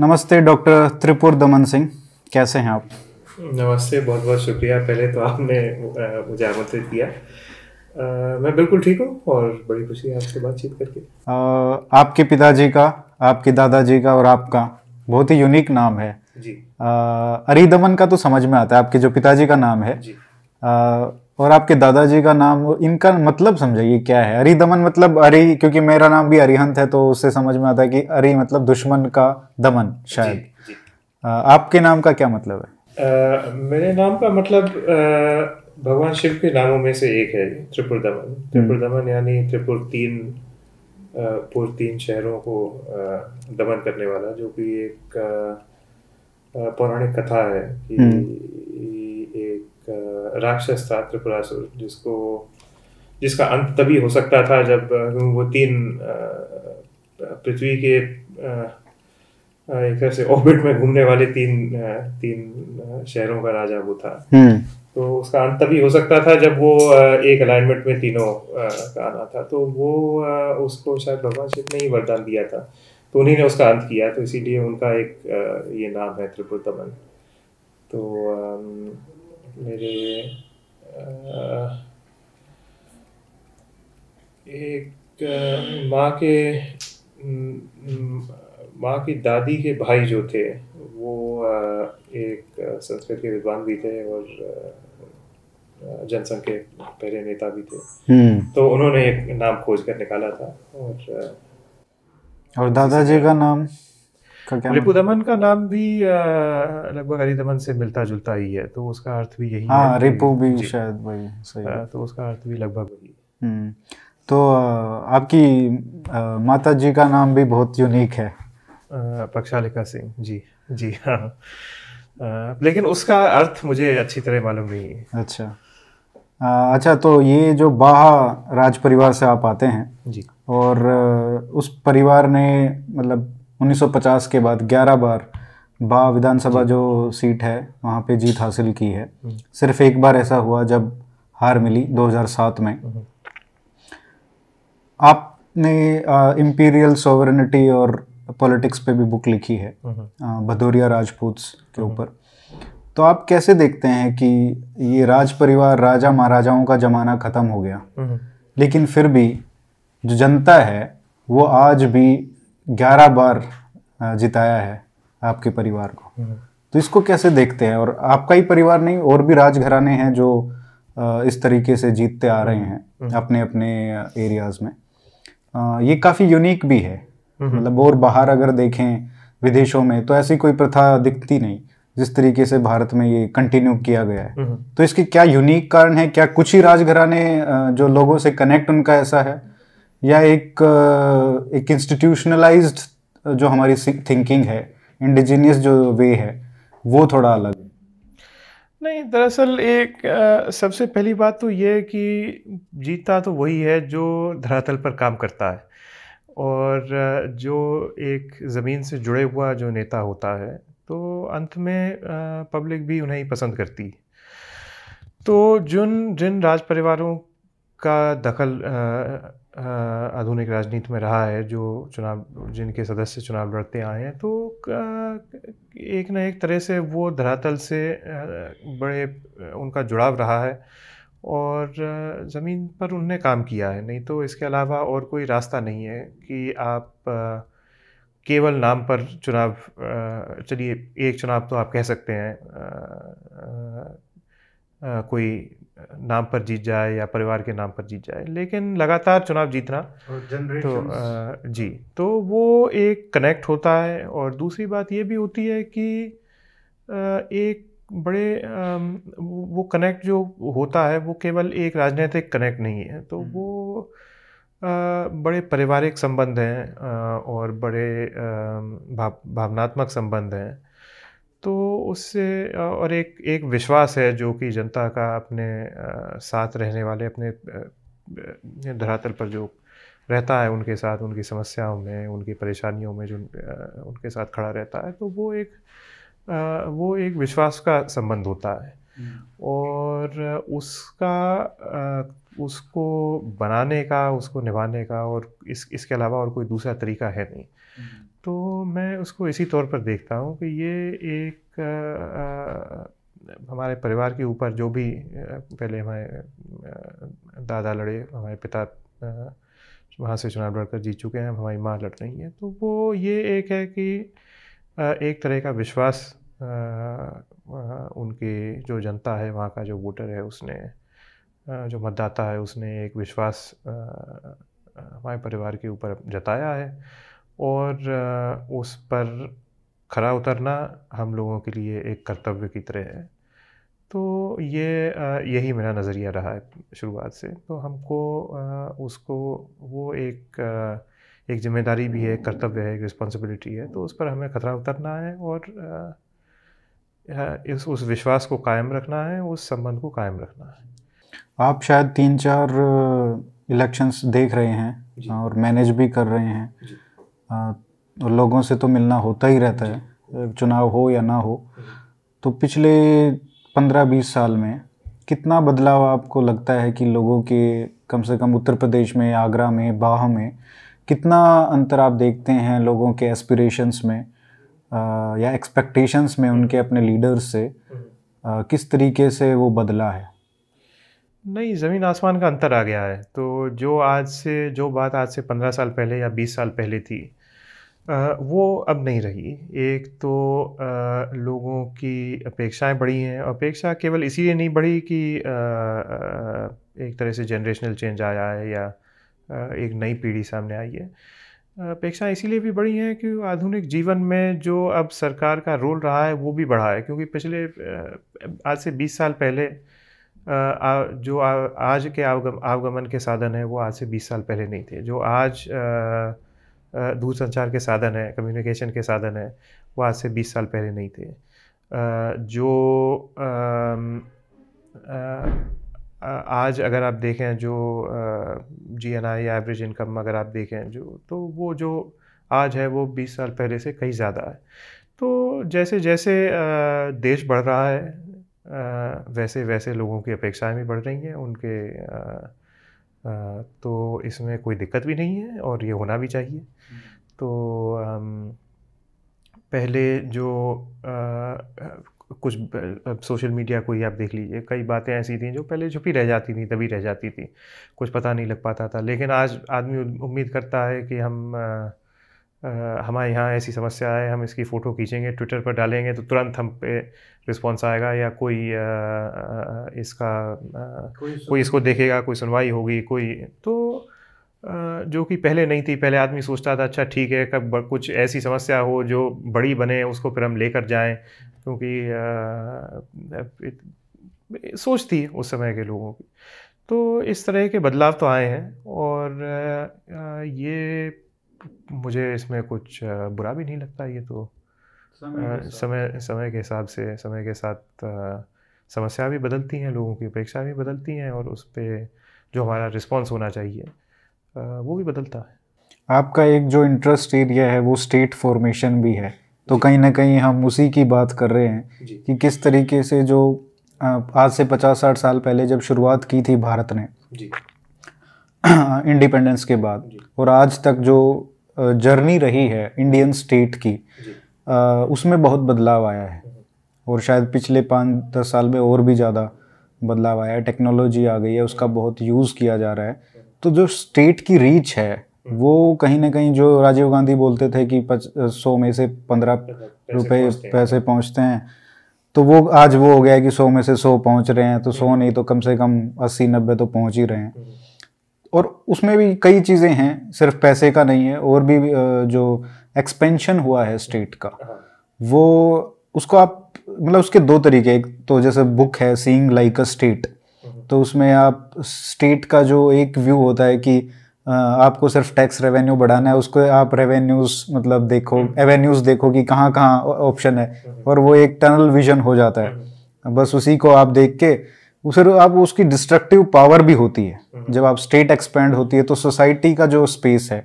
नमस्ते डॉक्टर त्रिपुर दमन सिंह, कैसे हैं आप? नमस्ते, बहुत बहुत शुक्रिया पहले तो आपने मुझे आमंत्रित किया। मैं बिल्कुल ठीक हूँ और बड़ी खुशी है आपसे बातचीत करके। आपके पिताजी का, आपके दादाजी का और आपका बहुत ही यूनिक नाम है जी। अरिदमन का तो समझ में आता है, आपके जो पिताजी का नाम है जी। और आपके दादाजी का नाम, इनका मतलब समझाइए क्या है? अरिदमन मतलब अरि, क्योंकि मेरा नाम भी अरिहंत है तो उससे समझ में आता है कि अरि मतलब दुश्मन का दमन शायद जी, जी। आपके नाम का क्या मतलब है? मेरे नाम का मतलब भगवान शिव के नामों में से एक है त्रिपुर दमन। त्रिपुर दमन यानी त्रिपुर तीन, पूर्व तीन शहरों को दमन करने वाला, जो कि एक पौराणिक कथा है कि एक राक्षस था त्रिपुरासुर, जिसका अंत तभी हो सकता था जब वो तीन पृथ्वी के एक तरह से ऑर्बिट में घूमने वाले तीन शहरों का राजा वो था। तो उसका अंत तभी हो सकता था जब वो एक अलाइनमेंट में तीनों का आना था। तो वो उसको शायद भगवान शिव ने ही वरदान दिया था, तो उन्हीं ने उसका अंत किया, तो इसीलिए उनका एक ये नाम है त्रिपुर दमन। तो मेरे एक माँ की दादी के भाई जो थे वो एक संस्कृत के विद्वान भी थे और जनसंघ के पहले नेता भी थे, तो उन्होंने एक नाम खोज कर निकाला था। और दादाजी का नाम त्रिपुर दमन का नाम भी लगभग अरिदमन से मिलता जुलता ही है, तो उसका अर्थ भी यही है। रिपु भी शायद वही सही है, तो उसका अर्थ भी लगभग वही है। तो आपकी माता जी का नाम भी बहुत यूनिक है, पक्षालिका सिंह जी। जी हाँ, लेकिन उसका अर्थ मुझे अच्छी तरह मालूम नहीं है। अच्छा अच्छा, तो ये जो बाहा राज परिवार से आप आते हैं जी, और उस परिवार ने मतलब 1950 के बाद 11 बार बाहा विधानसभा जो सीट है वहाँ पे जीत हासिल की है। सिर्फ एक बार ऐसा हुआ जब हार मिली 2007 में। आपने इंपीरियल सोवरेनिटी और पॉलिटिक्स पे भी बुक लिखी है भदौरिया राजपूत्स के ऊपर, तो आप कैसे देखते हैं कि ये राज परिवार, राजा महाराजाओं का जमाना ख़त्म हो गया, लेकिन फिर भी जो जनता है वो आज भी 11 बार जिताया है आपके परिवार को, तो इसको कैसे देखते हैं? और आपका ही परिवार नहीं, और भी राजघराने हैं जो इस तरीके से जीतते आ रहे हैं अपने अपने एरियाज में, ये काफ़ी यूनिक भी है। मतलब और बाहर अगर देखें विदेशों में तो ऐसी कोई प्रथा दिखती नहीं जिस तरीके से भारत में ये कंटिन्यू किया गया है, तो इसके क्या यूनिक कारण है? क्या कुछ ही राजघराने जो लोगों से कनेक्ट उनका ऐसा है, या एक इंस्टीट्यूशनलाइज्ड जो हमारी थिंकिंग है, इंडिजिनियस जो वे है वो थोड़ा अलग है? नहीं, दरअसल एक सबसे पहली बात तो ये कि जीता तो वही है जो धरातल पर काम करता है, और जो एक ज़मीन से जुड़े हुआ जो नेता होता है तो अंत में पब्लिक भी उन्हें ही पसंद करती। तो जिन राज परिवारों का दखल आधुनिक राजनीति में रहा है, जो जिनके सदस्य चुनाव लड़ते आए हैं, तो एक न एक तरह से वो धरातल से बड़े उनका जुड़ाव रहा है और ज़मीन पर उनने काम किया है, नहीं तो इसके अलावा और कोई रास्ता नहीं है कि आप केवल नाम पर चुनाव, चलिए एक चुनाव तो आप कह सकते हैं कोई नाम पर जीत जाए या परिवार के नाम पर जीत जाए, लेकिन लगातार चुनाव जीतना तो जी, तो वो एक कनेक्ट होता है। और दूसरी बात ये भी होती है कि एक बड़े वो कनेक्ट जो होता है वो केवल एक राजनीतिक कनेक्ट नहीं है, तो वो बड़े पारिवारिक संबंध हैं और बड़े भावनात्मक संबंध हैं, तो उससे और एक विश्वास है जो कि जनता का अपने साथ रहने वाले, अपने धरातल पर जो रहता है उनके साथ, उनकी समस्याओं में, उनकी परेशानियों में जो उनके साथ खड़ा रहता है, तो वो एक विश्वास का संबंध होता है। और उसको बनाने का, उसको निभाने का और इसके अलावा और कोई दूसरा तरीका है नहीं। तो मैं उसको इसी तौर पर देखता हूँ कि ये एक हमारे परिवार के ऊपर जो भी पहले हमारे दादा लड़े, हमारे पिता वहाँ से चुनाव लड़कर जीत चुके हैं, हमारी माँ लड़ रही हैं, तो वो ये एक है कि एक तरह का विश्वास उनके जो जनता है, वहाँ का जो वोटर है उसने, जो मतदाता है उसने एक विश्वास हमारे परिवार के ऊपर जताया है और उस पर खरा उतरना हम लोगों के लिए एक कर्तव्य की तरह है। तो ये यही मेरा नज़रिया रहा है शुरुआत से। तो हमको उसको वो एक जिम्मेदारी भी है, कर्तव्य है, एक रिस्पॉन्सिबिलिटी है, तो उस पर हमें खतरा उतरना है और उस विश्वास को कायम रखना है, उस संबंध को कायम रखना है। आप शायद 3-4 इलेक्शंस देख रहे हैं और मैनेज भी कर रहे हैं, और लोगों से तो मिलना होता ही रहता है, चुनाव हो या ना हो। तो पिछले 15-20 साल में कितना बदलाव आपको लगता है कि लोगों के, कम से कम उत्तर प्रदेश में, आगरा में, बाह में, कितना अंतर आप देखते हैं लोगों के एस्पिरेशंस में या एक्सपेक्टेशंस में उनके अपने लीडर्स से, किस तरीके से वो बदला है? नहीं, ज़मीन आसमान का अंतर आ गया है। तो जो बात आज से 15 साल पहले या 20 साल पहले थी वो अब नहीं रही। एक तो लोगों की अपेक्षाएं बढ़ी हैं। अपेक्षा केवल इसीलिए नहीं बढ़ी कि एक तरह से जनरेशनल चेंज आया है या एक नई पीढ़ी सामने आई है। अपेक्षाएं इसीलिए भी बढ़ी हैं कि आधुनिक जीवन में जो अब सरकार का रोल रहा है वो भी बढ़ा है, क्योंकि पिछले आज से 20 साल पहले जो आज के आवागमन के साधन हैं वो आज से 20 साल पहले नहीं थे। जो आज दूरसंचार के साधन हैं, कम्युनिकेशन के साधन हैं, वो आज से 20 साल पहले नहीं थे। आज अगर आप देखें जो GNI या एवरेज इनकम अगर आप देखें तो वो जो आज है वो 20 साल पहले से कहीं ज़्यादा है। तो जैसे जैसे देश बढ़ रहा है वैसे वैसे लोगों की अपेक्षाएं भी बढ़ रही हैं उनके, तो इसमें कोई दिक्कत भी नहीं है और ये होना भी चाहिए। तो पहले जो कुछ सोशल मीडिया को ही आप देख लीजिए, कई बातें ऐसी थी जो पहले छुपी रह जाती थी, तभी रह जाती थी, कुछ पता नहीं लग पाता था। लेकिन आज आदमी उम्मीद करता है कि हमारे यहाँ ऐसी समस्या है, हम इसकी फ़ोटो खींचेंगे, ट्विटर पर डालेंगे तो तुरंत हम पे रिस्पॉन्स आएगा या कोई इसको देखेगा, कोई सुनवाई होगी, जो कि पहले नहीं थी। पहले आदमी सोचता था अच्छा ठीक है, कब कुछ ऐसी समस्या हो जो बड़ी बने उसको फिर हम लेकर जाएं, क्योंकि सोच थी उस समय के लोगों की। तो इस तरह के बदलाव तो आए हैं और ये मुझे इसमें कुछ बुरा भी नहीं लगता। ये तो समय के हिसाब से, समय के साथ समस्या भी बदलती हैं, लोगों की अपेक्षा भी बदलती हैं और उस पर जो हमारा रिस्पॉन्स होना चाहिए वो भी बदलता है। आपका एक जो इंटरेस्ट एरिया है वो स्टेट फॉर्मेशन भी है, तो कहीं ना कहीं हम उसी की बात कर रहे हैं कि किस तरीके से जो आज से 50-60 साल पहले जब शुरुआत की थी भारत ने इंडिपेंडेंस के बाद, और आज तक जो जर्नी रही है इंडियन स्टेट की, उसमें बहुत बदलाव आया है और शायद पिछले 5-10 साल में और भी ज़्यादा बदलाव आया है। टेक्नोलॉजी आ गई है, उसका बहुत यूज़ किया जा रहा है। तो जो स्टेट की रीच है वो कहीं ना कहीं, जो राजीव गांधी बोलते थे कि 100 में से 15 रुपए पैसे पहुंचते हैं, तो वो आज वो हो गया है कि 100 में से 100 पहुंच रहे हैं, तो 100 नहीं तो कम से कम 80-90 तो पहुंच ही रहे हैं। और उसमें भी कई चीज़ें हैं, सिर्फ पैसे का नहीं है, और भी जो एक्सपेंशन हुआ है स्टेट का, वो उसको आप मतलब उसके दो तरीके, एक तो जैसे बुक है सीइंग लाइक अ स्टेट, तो उसमें आप स्टेट का जो एक व्यू होता है कि आपको सिर्फ टैक्स रेवेन्यू बढ़ाना है, उसको आप रेवेन्यूज मतलब देखो, एवेन्यूज देखो कि कहाँ कहाँ ऑप्शन है, और वो एक टनल विजन हो जाता है, बस उसी को आप देख के फिर आप उसकी डिस्ट्रक्टिव पावर भी होती है। जब आप स्टेट एक्सपेंड होती है तो सोसाइटी का जो स्पेस है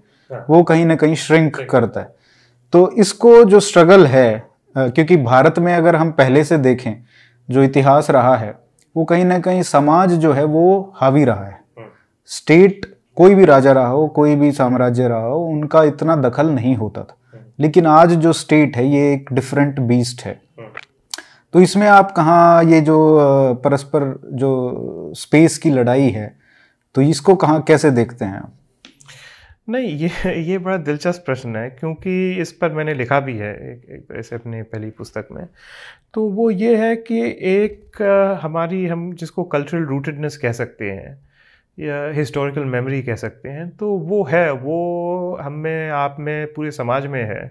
वो कहीं ना कहीं श्रिंक करता है। तो इसको जो स्ट्रगल है, क्योंकि भारत में अगर हम पहले से देखें जो इतिहास रहा है, वो कहीं ना कहीं समाज जो है वो हावी रहा है। स्टेट, कोई भी राजा रहा हो, कोई भी साम्राज्य रहा हो, उनका इतना दखल नहीं होता था। लेकिन आज जो स्टेट है ये एक डिफरेंट बीस्ट है। तो इसमें आप कहाँ ये जो परस्पर जो स्पेस की लड़ाई है तो इसको कहाँ कैसे देखते हैं आप? नहीं, ये बड़ा दिलचस्प प्रश्न है क्योंकि इस पर मैंने लिखा भी है एक तरह से अपनी पहली पुस्तक में। तो वो ये है कि एक हमारी हम जिसको कल्चरल रूटेडनेस कह सकते हैं या हिस्टोरिकल मेमोरी कह सकते हैं, तो वो है, वो हम में, आप में, पूरे समाज में है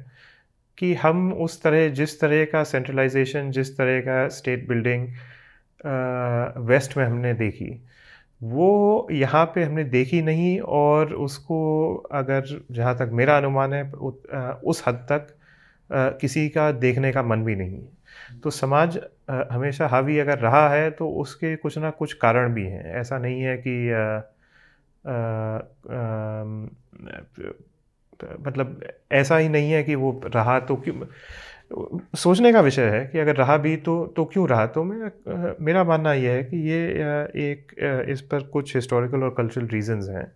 कि हम उस तरह जिस तरह का सेंट्रलाइजेशन, जिस तरह का स्टेट बिल्डिंग वेस्ट में हमने देखी वो यहाँ पे हमने देखी नहीं, और उसको अगर जहाँ तक मेरा अनुमान है उस हद तक किसी का देखने का मन भी नहीं। तो समाज हमेशा हावी अगर रहा है तो उसके कुछ ना कुछ कारण भी हैं। ऐसा नहीं है कि मतलब ऐसा ही नहीं है कि वो रहा तो क्यों, सोचने का विषय है कि अगर रहा भी तो क्यों रहा। तो मेरा मानना यह है कि ये एक इस पर कुछ हिस्टोरिकल और कल्चरल रीजंस हैं,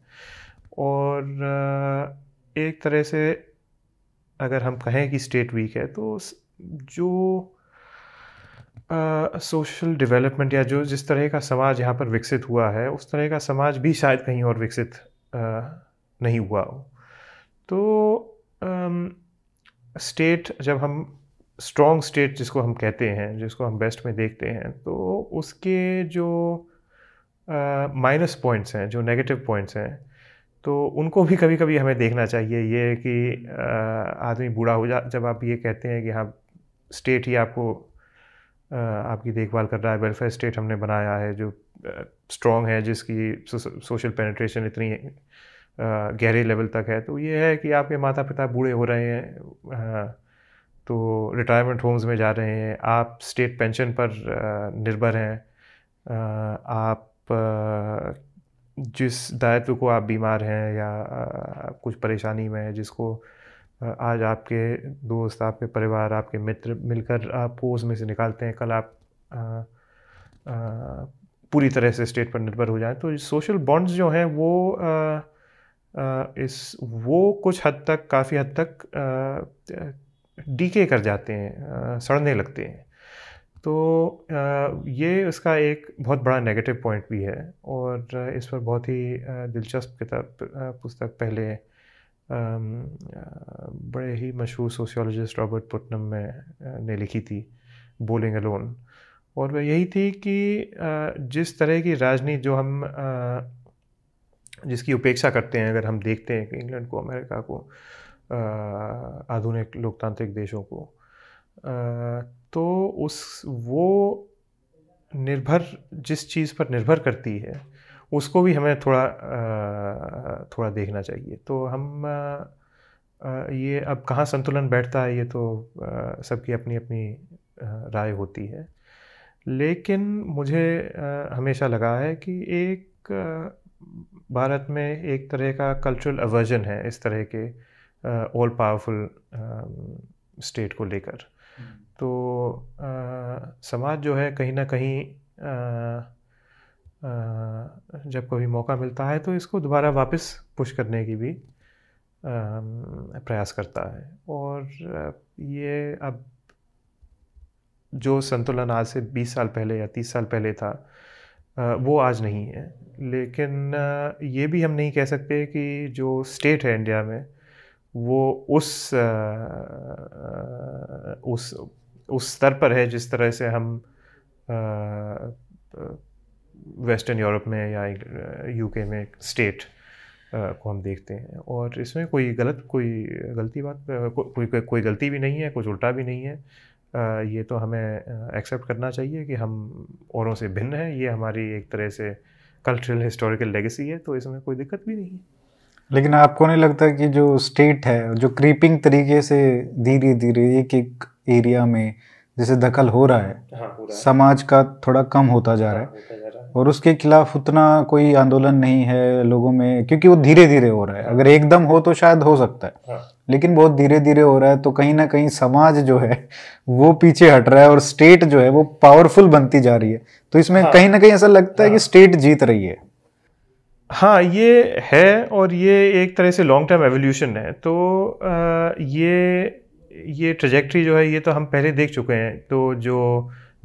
और एक तरह से अगर हम कहें कि स्टेट वीक है तो जो सोशल डेवलपमेंट या जो जिस तरह का समाज यहाँ पर विकसित हुआ है उस तरह का समाज भी शायद कहीं और विकसित नहीं हुआ हो। तो स्टेट, जब हम स्ट्रॉन्ग स्टेट जिसको हम कहते हैं, जिसको हम वेस्ट में देखते हैं, तो उसके जो माइनस पॉइंट्स हैं, जो नेगेटिव पॉइंट्स हैं, तो उनको भी कभी कभी हमें देखना चाहिए। ये कि आदमी बूढ़ा हो जा, जब आप ये कहते हैं कि हाँ स्टेट ही आपको आपकी देखभाल कर रहा है, वेलफेयर स्टेट हमने बनाया है जो स्ट्रॉन्ग है, जिसकी सोशल पेनिट्रेशन इतनी गहरे लेवल तक है, तो ये है कि आपके माता पिता बूढ़े हो रहे हैं तो रिटायरमेंट होम्स में जा रहे हैं, आप स्टेट पेंशन पर निर्भर हैं, आप जिस दायित्व को आप बीमार हैं या कुछ परेशानी में है, जिसको आज आपके दोस्त, आपके परिवार, आपके मित्र मिलकर आपको उसमें से निकालते हैं, कल आप पूरी तरह से स्टेट पर निर्भर हो जाएं। तो सोशल बॉन्ड्स जो हैं वो कुछ हद तक, काफ़ी हद तक डीके कर जाते हैं, सड़ने लगते हैं। तो ये उसका एक बहुत बड़ा नेगेटिव पॉइंट भी है, और इस पर बहुत ही दिलचस्प किताब पुस्तक पहले बड़े ही मशहूर सोशियोलॉजिस्ट रॉबर्ट पुटनम ने लिखी थी, बोलिंग अलोन, और वह यही थी कि जिस तरह की राजनीति जो हम जिसकी उपेक्षा करते हैं, अगर हम देखते हैं कि इंग्लैंड को, अमेरिका को, आधुनिक लोकतांत्रिक देशों को, तो वो निर्भर, जिस चीज़ पर निर्भर करती है उसको भी हमें थोड़ा देखना चाहिए। तो हम ये अब कहाँ संतुलन बैठता है, ये तो सबकी अपनी अपनी राय होती है, लेकिन मुझे हमेशा लगा है कि एक भारत में एक तरह का कल्चरल अवर्जन है इस तरह के ऑल पावरफुल स्टेट को लेकर। तो समाज जो है कहीं ना कहीं जब कभी मौका मिलता है तो इसको दोबारा वापस पुश करने की भी प्रयास करता है, और ये अब जो संतुलन आज से 20 साल पहले या 30 साल पहले था वो आज नहीं है। लेकिन ये भी हम नहीं कह सकते कि जो स्टेट है इंडिया में वो उस स्तर पर है जिस तरह से हम वेस्टर्न यूरोप में या यूके में स्टेट को हम देखते हैं, और इसमें कोई गलती भी नहीं है, कुछ उल्टा भी नहीं है। ये तो हमें एक्सेप्ट करना चाहिए कि हम औरों से भिन्न हैं, ये हमारी एक तरह से कल्चरल हिस्टोरिकल लेगेसी है, तो इसमें कोई दिक्कत भी नहीं है। लेकिन आपको नहीं लगता कि जो स्टेट है जो क्रीपिंग तरीके से धीरे धीरे एक एक एरिया में जैसे दखल हो रहा है, समाज का थोड़ा कम होता जा रहा है, और उसके खिलाफ उतना कोई आंदोलन नहीं है लोगों में क्योंकि वो धीरे धीरे हो रहा है। अगर एकदम हो तो शायद हो सकता है, लेकिन बहुत धीरे धीरे हो रहा है, तो कहीं ना कहीं समाज जो है वो पीछे हट रहा है और स्टेट जो है वो पावरफुल बनती जा रही है। तो इसमें कहीं ना कहीं ऐसा लगता है कि स्टेट जीत रही है। हाँ, ये है, और ये एक तरह से लॉन्ग टर्म एवोल्यूशन है। तो ये ये ट्रेजेक्ट्री जो है ये तो हम पहले देख चुके हैं। तो जो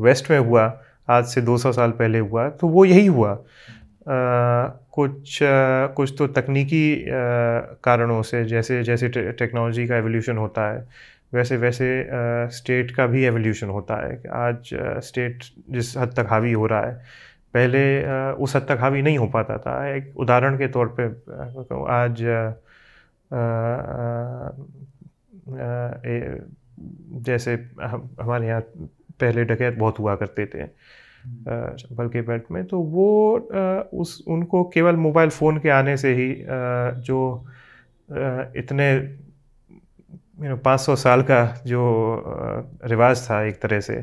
वेस्ट में हुआ आज से 200 साल पहले हुआ तो वो यही हुआ। कुछ तो तकनीकी कारणों से, जैसे जैसे टेक्नोलॉजी का एवोल्यूशन होता है वैसे वैसे स्टेट का भी एवोल्यूशन होता है। आज स्टेट जिस हद तक हावी हो रहा है पहले उस हद तक हावी नहीं हो पाता था। एक उदाहरण के तौर पे आज जैसे हमारे यहाँ पहले डकैत बहुत हुआ करते थे चंबल के बेल्ट में, तो वो उस उनको केवल मोबाइल फ़ोन के आने से ही जो इतने 500 साल का जो रिवाज था एक तरह से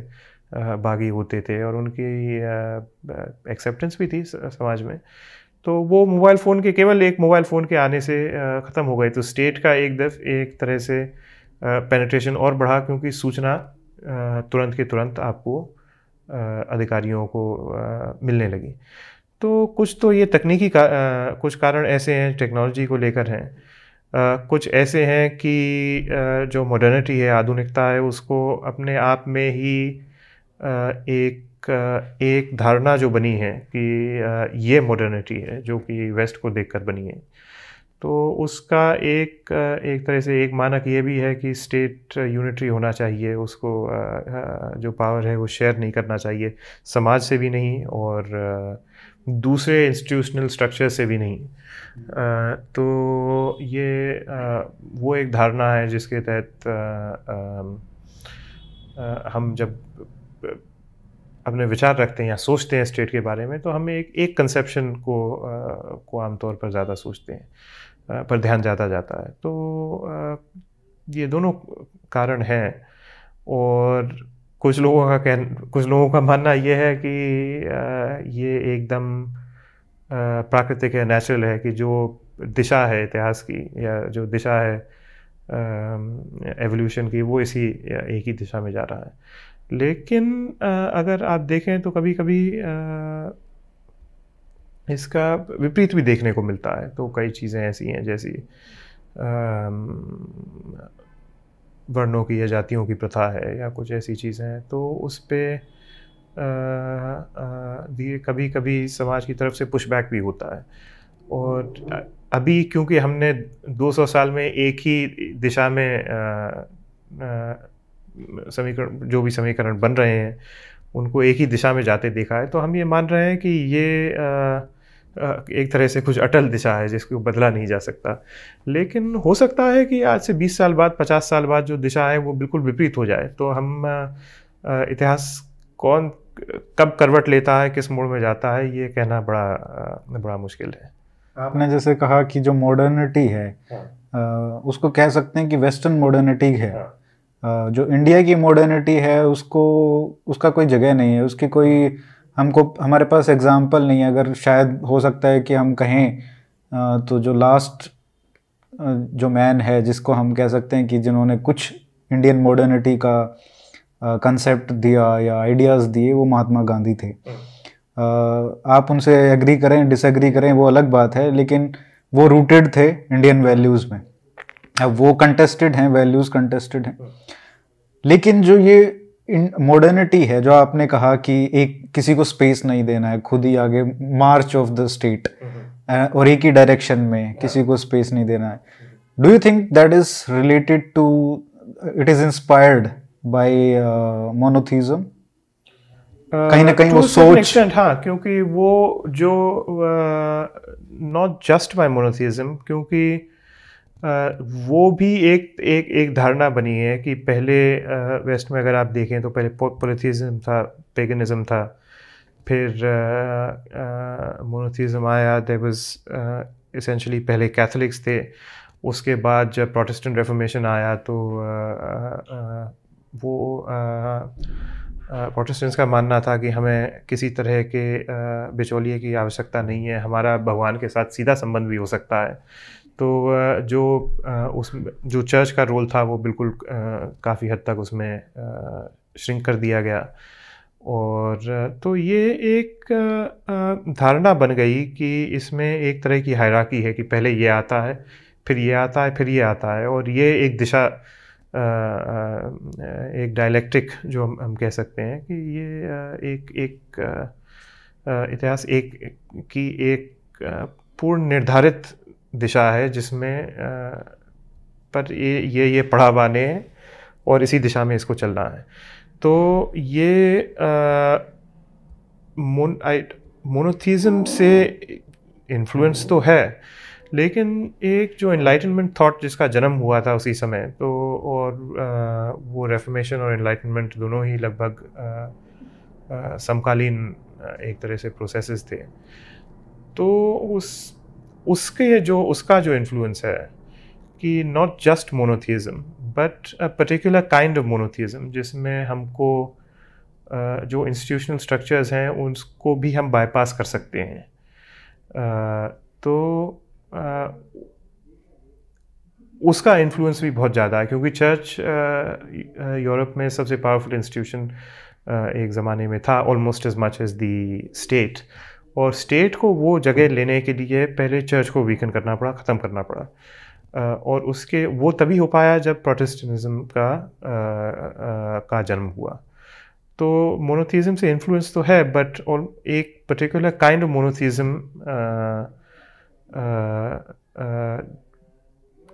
बागी होते थे और उनकी एक्सेप्टेंस भी थी समाज में, तो वो मोबाइल फ़ोन के केवल एक मोबाइल फ़ोन के आने से ख़त्म हो गए। तो स्टेट का एक तरह से पेनिट्रेशन और बढ़ा क्योंकि सूचना तुरंत के तुरंत आपको अधिकारियों को मिलने लगी। तो कुछ तो ये तकनीकी कुछ कारण ऐसे हैं टेक्नोलॉजी को लेकर हैं, कुछ ऐसे हैं कि जो मॉडर्निटी है आधुनिकता है उसको अपने आप में ही एक धारणा जो बनी है कि ये मॉडर्निटी है जो कि वेस्ट को देखकर बनी है। तो उसका एक तरह से एक मानक ये भी है कि स्टेट यूनिटरी होना चाहिए, उसको जो पावर है वो शेयर नहीं करना चाहिए समाज से भी नहीं और दूसरे इंस्टीट्यूशनल स्ट्रक्चर से भी नहीं। तो ये वो एक धारणा है जिसके तहत हम जब अपने विचार रखते हैं या सोचते हैं स्टेट के बारे में तो हम एक कंसेप्शन को आमतौर पर ज़्यादा सोचते हैं, पर ध्यान ज़्यादा जाता है। तो ये दोनों कारण हैं। और कुछ लोगों का मानना ये है कि ये एकदम प्राकृतिक है, नेचुरल है, कि जो दिशा है इतिहास की या जो दिशा है एवोल्यूशन की वो इसी एक ही दिशा में जा रहा है। लेकिन अगर आप देखें तो कभी कभी इसका विपरीत भी देखने को मिलता है। तो कई चीज़ें ऐसी हैं जैसी वर्णों की या जातियों की प्रथा है या कुछ ऐसी चीज़ें हैं, तो उस पर कभी कभी समाज की तरफ से पुशबैक भी होता है। और अभी क्योंकि हमने 200 साल में एक ही दिशा में समीकरण जो भी समीकरण बन रहे हैं उनको एक ही दिशा में जाते देखा है, तो हम ये मान रहे हैं कि ये एक तरह से कुछ अटल दिशा है जिसको बदला नहीं जा सकता। लेकिन हो सकता है कि आज से 20 साल बाद 50 साल बाद जो दिशा है वो बिल्कुल विपरीत हो जाए। तो हम इतिहास कौन कब करवट लेता है, किस मोड़ में जाता है, ये कहना बड़ा मुश्किल है। आपने जैसे कहा कि जो मॉडर्निटी है उसको कह सकते हैं कि वेस्टर्न मॉडर्निटी है। जो इंडिया की मॉडर्निटी है उसका कोई जगह नहीं है, उसकी कोई हमारे पास एग्जाम्पल नहीं है। अगर शायद हो सकता है कि हम कहें तो जो लास्ट जो मैन है जिसको हम कह सकते हैं कि जिन्होंने कुछ इंडियन मॉडर्निटी का कंसेप्ट दिया या आइडियाज़ दिए वो महात्मा गांधी थे। आप उनसे एग्री करें डिसएग्री करें वो अलग बात है, लेकिन वो रूटेड थे इंडियन वैल्यूज़ में। अब वो कंटेस्टेड हैं, वैल्यूज़ कंटेस्टेड हैं, लेकिन जो ये मॉडर्निटी है जो आपने कहा कि किसी को स्पेस नहीं देना है, खुद ही आगे मार्च ऑफ द स्टेट और एक ही डायरेक्शन में किसी को स्पेस नहीं देना है। Do you think that is related to it is inspired by monotheism कहीं ना कहीं वो सोच? हाँ, क्योंकि वो जो नॉट जस्ट बाय मोनोथीज्म, क्योंकि वो भी एक धारणा बनी है कि पहले वेस्ट में अगर आप देखें तो पहले पॉलीथीज्म था, पेगनिज्म था, फिर मोनोथीज्म आया। देयर वाज एसेंशली पहले कैथलिक्स थे, उसके बाद जब प्रोटेस्टेंट रेफॉर्मेशन आया तो वो प्रोटेस्टेंट्स का मानना था कि हमें किसी तरह के बिचौलिए की आवश्यकता नहीं है, हमारा भगवान के साथ सीधा संबंध भी हो सकता है। तो जो चर्च का रोल था वो बिल्कुल काफ़ी हद तक उसमें श्रिंक कर दिया गया। और तो ये एक धारणा बन गई कि इसमें एक तरह की हायरार्की है कि पहले ये आता है, फिर ये आता है, फिर ये आता है, और ये एक दिशा एक डायलेक्ट्रिक जो हम कह सकते हैं कि ये इतिहास एक पूर्ण निर्धारित दिशा है जिसमें पर ये पड़ाव आने हैं और इसी दिशा में इसको चलना है। तो ये मोनोथीज़म से इन्फ्लुएंस तो है, लेकिन एक जो एनलाइटनमेंट थॉट जिसका जन्म हुआ था उसी समय तो, और वो रेफॉर्मेशन और एनलाइटनमेंट दोनों ही लगभग समकालीन एक तरह से प्रोसेसेस थे, तो उसका जो इन्फ्लुएंस है कि not just monotheism but a particular kind of monotheism जिसमें हमको जो इंस्टीट्यूशनल स्ट्रक्चर्स हैं उनको भी हम बाईपास कर सकते हैं। तो उसका इन्फ्लुएंस भी बहुत ज़्यादा है क्योंकि चर्च यूरोप में सबसे पावरफुल इंस्टीट्यूशन एक ज़माने में था, almost as much as the state, और स्टेट को वो जगह लेने के लिए पहले चर्च को वीकन करना पड़ा, ख़त्म करना पड़ा, और उसके वो तभी हो पाया जब प्रोटेस्टेंटिज्म का जन्म हुआ। तो मोनोथीज़म से इन्फ्लुएंस तो है बट एक पर्टिकुलर काइंड ऑफ मोनोथीज़म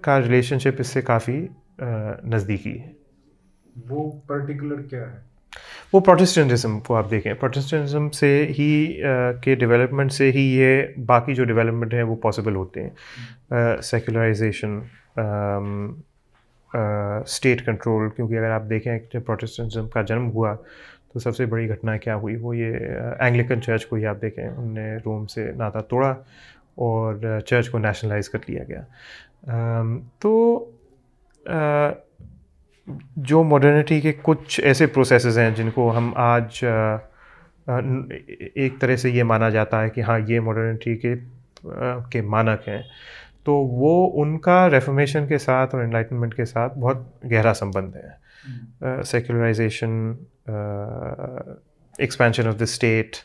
का रिलेशनशिप इससे काफ़ी नज़दीकी है। वो पर्टिकुलर क्या है? वो प्रोटेस्टेंटिज्म को आप देखें, प्रोटेस्टेंटिज्म से ही के डेवलपमेंट से ही ये बाकी जो डेवलपमेंट हैं वो पॉसिबल होते हैं। सेक्युलराइजेशन, स्टेट कंट्रोल, क्योंकि अगर आप देखें जब प्रोटेस्टेंटिज्म का जन्म हुआ तो सबसे बड़ी घटना क्या हुई, वो ये एंग्लिकन चर्च को ही आप देखें, उनने रोम से नाता तोड़ा और चर्च को नेशनलाइज कर लिया गया। तो जो मॉडर्निटी के कुछ ऐसे प्रोसेसेस हैं जिनको हम आज एक तरह से ये माना जाता है कि हाँ ये मॉडर्निटी के मानक हैं, तो वो उनका रेफॉर्मेशन के साथ और एनलाइटनमेंट के साथ बहुत गहरा संबंध है। Secularisation, expansion of the state,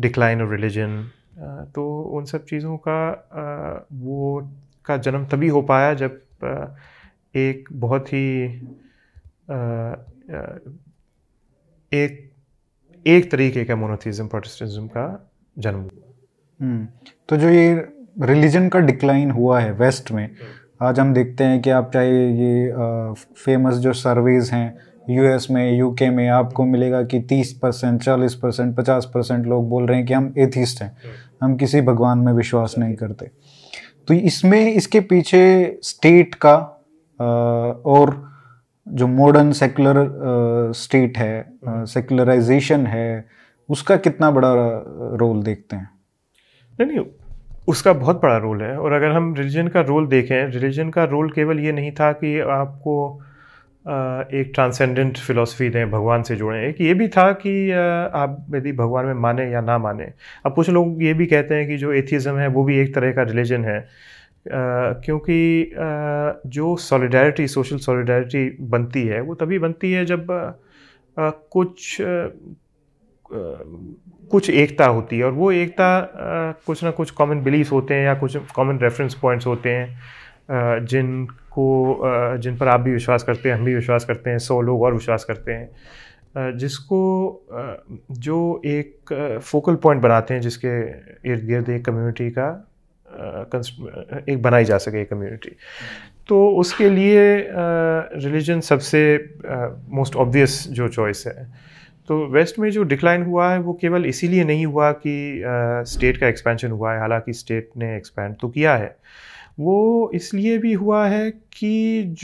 decline of religion, तो उन सब चीज़ों का वो जन्म तभी हो पाया जब एक बहुत ही एक तरीके का मोनोथीज़म प्रोटेस्टेंटिज्म का जन्म हुआ। तो जो ये रिलीजन का डिक्लाइन हुआ है वेस्ट में, आज हम देखते हैं कि आप चाहे ये फेमस जो सर्वेज़ हैं यूएस में, यूके में, आपको मिलेगा कि 30%, 40%, 50% लोग बोल रहे हैं कि हम एथिस्ट हैं, हम किसी भगवान में विश्वास नहीं करते। तो इसमें इसके पीछे स्टेट का और जो मॉडर्न सेकुलर स्टेट है, सेकुलराइजेशन है, उसका कितना बड़ा रोल देखते हैं? नहीं, उसका बहुत बड़ा रोल है। और अगर हम रिलीजन का रोल देखें, रिलीजन का रोल केवल ये नहीं था कि आपको एक ट्रांसेंडेंट फ़िलासफ़ी दें, भगवान से जुड़ें, एक ये भी था कि आप यदि भगवान में माने या ना माने। अब कुछ लोग ये भी कहते हैं कि जो एथिज़म है वो भी एक तरह का रिलीजन है, क्योंकि जो सॉलिडारिटी, सोशल सॉलिडारिटी बनती है वो तभी बनती है जब कुछ एकता होती है, और वो एकता कुछ ना कुछ कॉमन बिलीफ होते हैं या कुछ कॉमन रेफरेंस पॉइंट्स होते हैं जिन पर आप भी विश्वास करते हैं, हम भी विश्वास करते हैं, 100 लोग और विश्वास करते हैं, जिसको जो एक फोकल पॉइंट बनाते हैं जिसके इर्द गिर्द एक कम्युनिटी का एक बनाई जा सके एक कम्युनिटी। तो उसके लिए रिलीजन सबसे मोस्ट ऑब्वियस जो चॉइस है। तो वेस्ट में जो डिक्लाइन हुआ है वो केवल इसीलिए नहीं हुआ कि स्टेट का एक्सपेंशन हुआ है, हालांकि स्टेट ने एक्सपेंड तो किया है, वो इसलिए भी हुआ है कि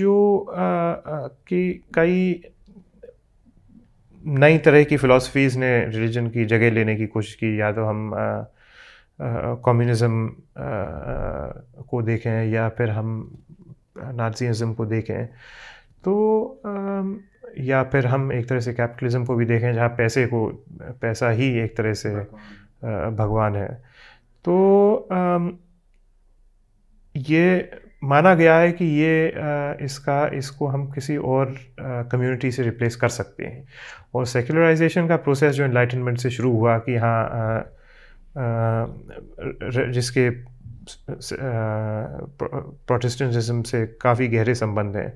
कई नई तरह की फ़िलासफ़ीज़ ने रिलीजन की जगह लेने की कोशिश की। या तो हम कम्युनिज़म को देखें या फिर हम नाज़िज़म को देखें, तो या फिर हम एक तरह से कैपिटलिज़म को भी देखें जहाँ पैसा ही एक तरह से भगवान है। तो ये माना गया है कि ये इसको हम किसी और कम्युनिटी से रिप्लेस कर सकते हैं। और सेक्युलराइजेशन का प्रोसेस जो एनलाइटनमेंट से शुरू हुआ कि हाँ जिसके प्रोटेस्टेंटिज्म से काफ़ी गहरे संबंध हैं।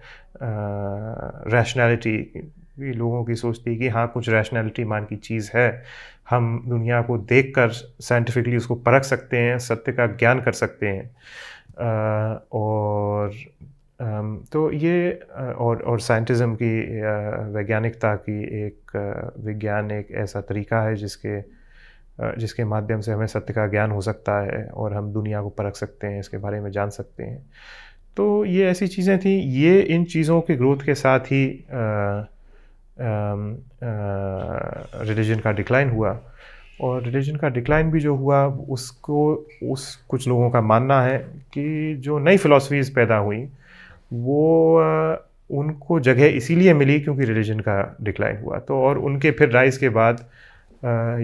रैशनैलिटी, लोगों की सोच थी कि हाँ कुछ रैशनैलिटी मान की चीज़ है, हम दुनिया को देखकर साइंटिफिकली उसको परख सकते हैं, सत्य का ज्ञान कर सकते हैं। तो ये और साइंटिज़म की वैज्ञानिकता की एक विज्ञान एक ऐसा तरीका है जिसके माध्यम से हमें सत्य का ज्ञान हो सकता है और हम दुनिया को परख सकते हैं, इसके बारे में जान सकते हैं। तो ये ऐसी चीज़ें थी, ये इन चीज़ों के ग्रोथ के साथ ही रिलीजन का डिक्लाइन हुआ, और रिलीजन का डिक्लाइन भी जो हुआ उसको उस कुछ लोगों का मानना है कि जो नई फ़िलासफ़ीज़ पैदा हुई वो उनको जगह इसीलिए मिली क्योंकि रिलीजन का डिक्लाइन हुआ। तो और उनके फिर राइज़ के बाद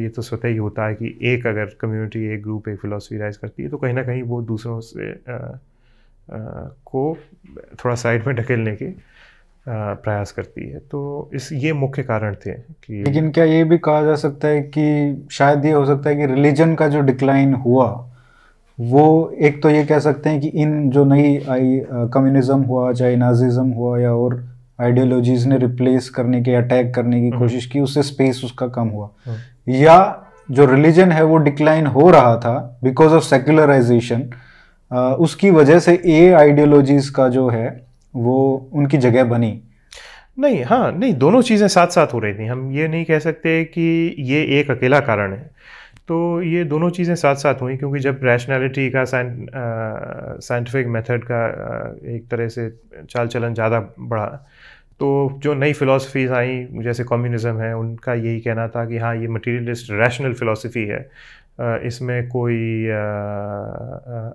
ये तो स्वतः ही होता है कि एक अगर कम्युनिटी, एक ग्रुप, एक फ़िलासफ़ी राइज़ करती है तो कहीं ना कहीं वो दूसरों से को थोड़ा साइड में ढकेलने के प्रयास करती है। तो ये मुख्य कारण थे कि। लेकिन क्या ये भी कहा जा सकता है कि शायद ये हो सकता है कि रिलीजन का जो डिक्लाइन हुआ वो एक तो ये कह सकते हैं कि इन जो नई आई कम्युनिज़म हुआ, चाहे नाजिज़म हुआ या और आइडियोलॉजीज़ ने रिप्लेस करने की, अटैक करने की कोशिश की, उससे स्पेस उसका कम हुआ, या जो रिलीजन है वो डिक्लाइन हो रहा था बिकॉज ऑफ सेक्युलराइजेशन, उसकी वजह से ये आइडियोलॉजीज़ का जो है वो उनकी जगह बनी नहीं। हाँ नहीं, दोनों चीज़ें साथ साथ हो रही थी, हम ये नहीं कह सकते कि ये एक अकेला कारण है। तो ये दोनों चीज़ें साथ साथ हुई क्योंकि जब रैशनैलिटी का साइंटिफिक मेथड का एक तरह से चाल चलन ज़्यादा बढ़ा तो जो नई फ़िलासफ़ीज़ आई जैसे कम्युनिज़म है, उनका यही कहना था कि हाँ ये मटीरियलिस्ट रैशनल फ़िलासफ़ी है, इसमें कोई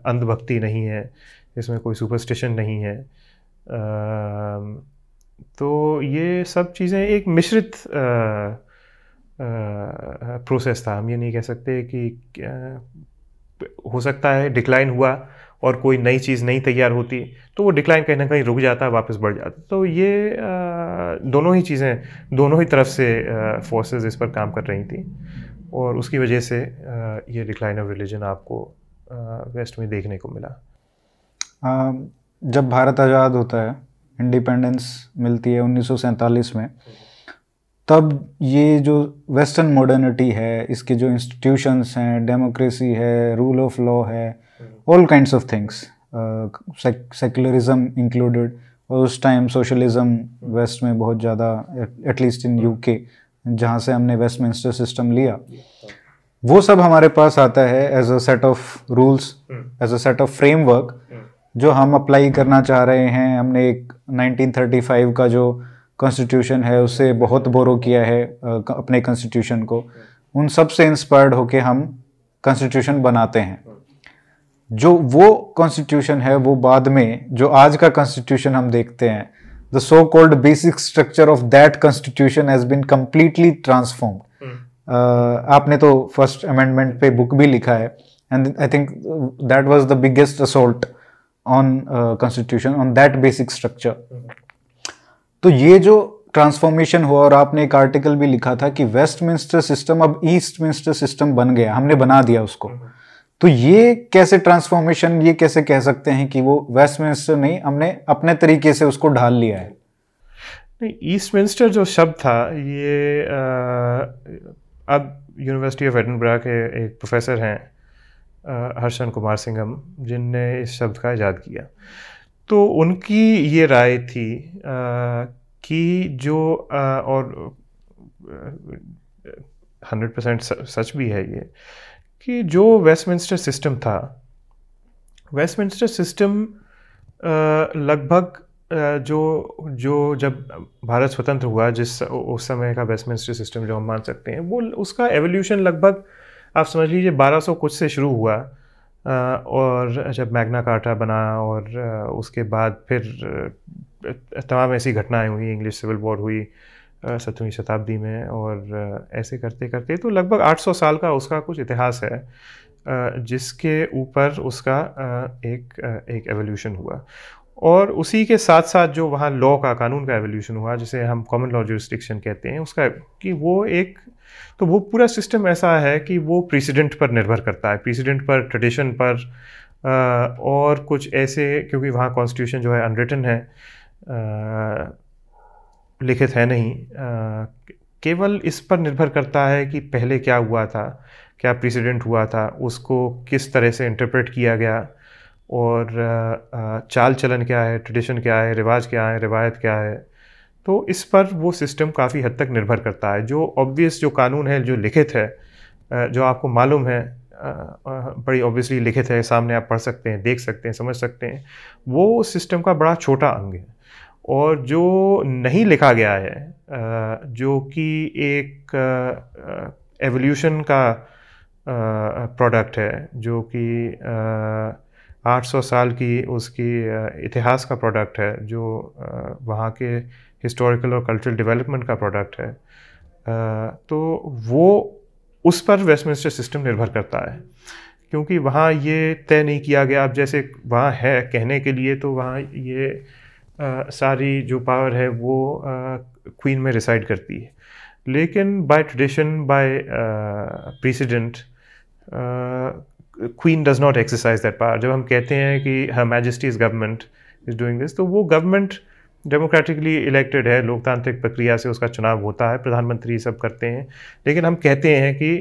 अंधभक्ति नहीं है, इसमें कोई सुपरस्टिशन नहीं है। तो ये सब चीज़ें एक मिश्रित प्रोसेस था। हम ये नहीं कह सकते कि हो सकता है डिक्लाइन हुआ और कोई नई चीज़ नहीं तैयार होती तो वो डिक्लाइन कहीं ना कहीं रुक जाता, वापस बढ़ जाता। तो ये दोनों ही चीज़ें, दोनों ही तरफ से फोर्सेस इस पर काम कर रही थी और उसकी वजह से ये डिक्लाइन ऑफ रिलीजन आपको वेस्ट में देखने को मिला। जब भारत आज़ाद होता है, इंडिपेंडेंस मिलती है 1947 में, तब ये जो वेस्टर्न मॉडर्निटी है, इसके जो इंस्टीट्यूशंस हैं, डेमोक्रेसी है, रूल ऑफ लॉ है, all kinds of things, secularism included, और उस टाइम सोशलिज्म वेस्ट में बहुत ज़्यादा, एटलीस्ट इन यूके जहाँ से हमने वेस्टमिंस्टर सिस्टम लिया, वो सब हमारे पास आता है as a set of rules, as a set of framework जो हम अप्लाई करना चाह रहे हैं। हमने एक 1935 का जो कॉन्स्टिट्यूशन है उससे बहुत बोरो किया है, अपने कॉन्स्टिट्यूशन को उन सब से इंस्पायर्ड होके हम कॉन्स्टिट्यूशन बनाते हैं। जो वो कॉन्स्टिट्यूशन है वो बाद में जो आज का कॉन्स्टिट्यूशन हम देखते हैं, the so called basic structure of that constitution has been completely transformed. आपने तो फर्स्ट अमेंडमेंट पे बुक भी लिखा है and I think that was the biggest assault on constitution, on that basic structure. तो ये जो ट्रांसफॉर्मेशन हुआ, और आपने एक आर्टिकल भी लिखा था कि वेस्टमिंस्टर सिस्टम अब ईस्टमिंस्टर सिस्टम बन गया, हमने बना दिया उसको। तो ये कैसे ट्रांसफॉर्मेशन, ये कैसे कह सकते हैं कि वो वेस्टमिंस्टर नहीं, हमने अपने तरीके से उसको ढाल लिया है? नहीं, ईस्टमिंस्टर जो शब्द था ये अब यूनिवर्सिटी ऑफ एडिनबरा के एक प्रोफेसर हैं हर्षन कुमार सिंघम, जिनने इस शब्द का इजाद किया। तो उनकी ये राय थी कि जो और 100% सच भी है ये, कि जो वेस्टमिंस्टर सिस्टम था, वेस्टमिंस्टर सिस्टम लगभग जो जब भारत स्वतंत्र हुआ, जिस उस समय का वेस्टमिंस्टर सिस्टम जो हम मान सकते हैं, वो उसका एवोल्यूशन लगभग आप समझ लीजिए 1200 कुछ से शुरू हुआ और जब मैग्ना कार्टा बना और उसके बाद फिर तमाम ऐसी घटनाएं हुई, इंग्लिश सिविल वॉर हुई 17वीं शताब्दी में, और ऐसे करते करते तो लगभग 800 साल का उसका कुछ इतिहास है जिसके ऊपर उसका एक एवोल्यूशन हुआ। और उसी के साथ साथ जो वहाँ लॉ का, कानून का एवोल्यूशन हुआ, जिसे हम कॉमन लॉ ज्यूरिसडिक्शन कहते हैं, उसका कि वो एक, तो वो पूरा सिस्टम ऐसा है कि वो प्रेसिडेंट पर निर्भर करता है, प्रेसिडेंट पर, ट्रेडिशन पर और कुछ ऐसे, क्योंकि वहाँ कॉन्स्टिट्यूशन जो है अनरिटन है, लिखित है नहीं, केवल इस पर निर्भर करता है कि पहले क्या हुआ था, क्या प्रेसिडेंट हुआ था, उसको किस तरह से इंटरप्रेट किया गया, और चाल चलन क्या है, ट्रेडिशन क्या है, रिवाज क्या है, रिवायत क्या है। तो इस पर वो सिस्टम काफ़ी हद तक निर्भर करता है। जो ऑब्वियस जो कानून है, जो लिखित है, जो आपको मालूम है, बड़ी ऑब्वियसली लिखित है, सामने आप पढ़ सकते हैं, देख सकते हैं, समझ सकते हैं, वो सिस्टम का बड़ा छोटा अंग है। और जो नहीं लिखा गया है, जो कि एक एवोल्यूशन का प्रोडक्ट है, जो कि 800 साल की उसकी इतिहास का प्रोडक्ट है, जो वहाँ के हिस्टोरिकल और कल्चरल डेवलपमेंट का प्रोडक्ट है, तो वो उस पर वेस्टमिंस्टर सिस्टम निर्भर करता है, क्योंकि वहाँ ये तय नहीं किया गया। अब जैसे वहाँ है कहने के लिए, तो वहाँ ये सारी जो पावर है वो क्वीन में रिसाइड करती है, लेकिन by tradition, by precedent, queen does not exercise that power. जब हम कहते हैं कि her majesty's government is doing this, तो वो गवर्नमेंट डेमोक्रेटिकली इलेक्टेड है, लोकतांत्रिक प्रक्रिया से उसका चुनाव होता है, प्रधानमंत्री सब करते हैं, लेकिन हम कहते हैं कि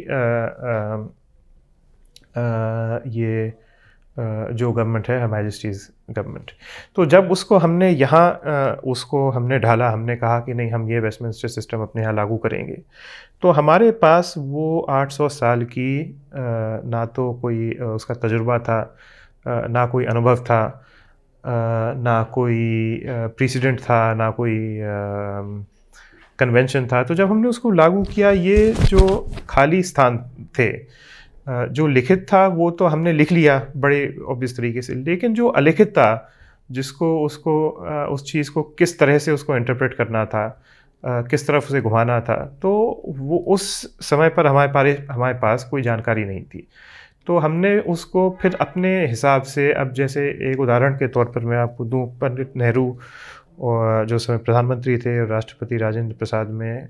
ये जो गवर्नमेंट है हर मैजेस्टीज गवर्नमेंट। तो जब उसको हमने यहाँ ढाला, हमने कहा कि नहीं, हम ये वेस्टमिंस्टर सिस्टम अपने यहाँ लागू करेंगे, तो हमारे पास वो 800 साल की ना तो कोई उसका तजुर्बा था, ना कोई अनुभव था, ना कोई प्रेसिडेंट था, ना कोई कन्वेंशन था। तो जब हमने उसको लागू किया, ये जो खाली स्थान थे, जो लिखित था वो तो हमने लिख लिया बड़े ऑब्वियस तरीके से, लेकिन जो अलिखित था, जिसको उस चीज़ को किस तरह से उसको इंटरप्रेट करना था, किस तरफ उसे घुमाना था, तो वो उस समय पर हमारे पास कोई जानकारी नहीं थी। तो हमने उसको फिर अपने हिसाब से, अब जैसे एक उदाहरण के तौर पर मैं आपको दूँ, पंडित नेहरू और जो समय प्रधानमंत्री थे, राष्ट्रपति राजेंद्र प्रसाद में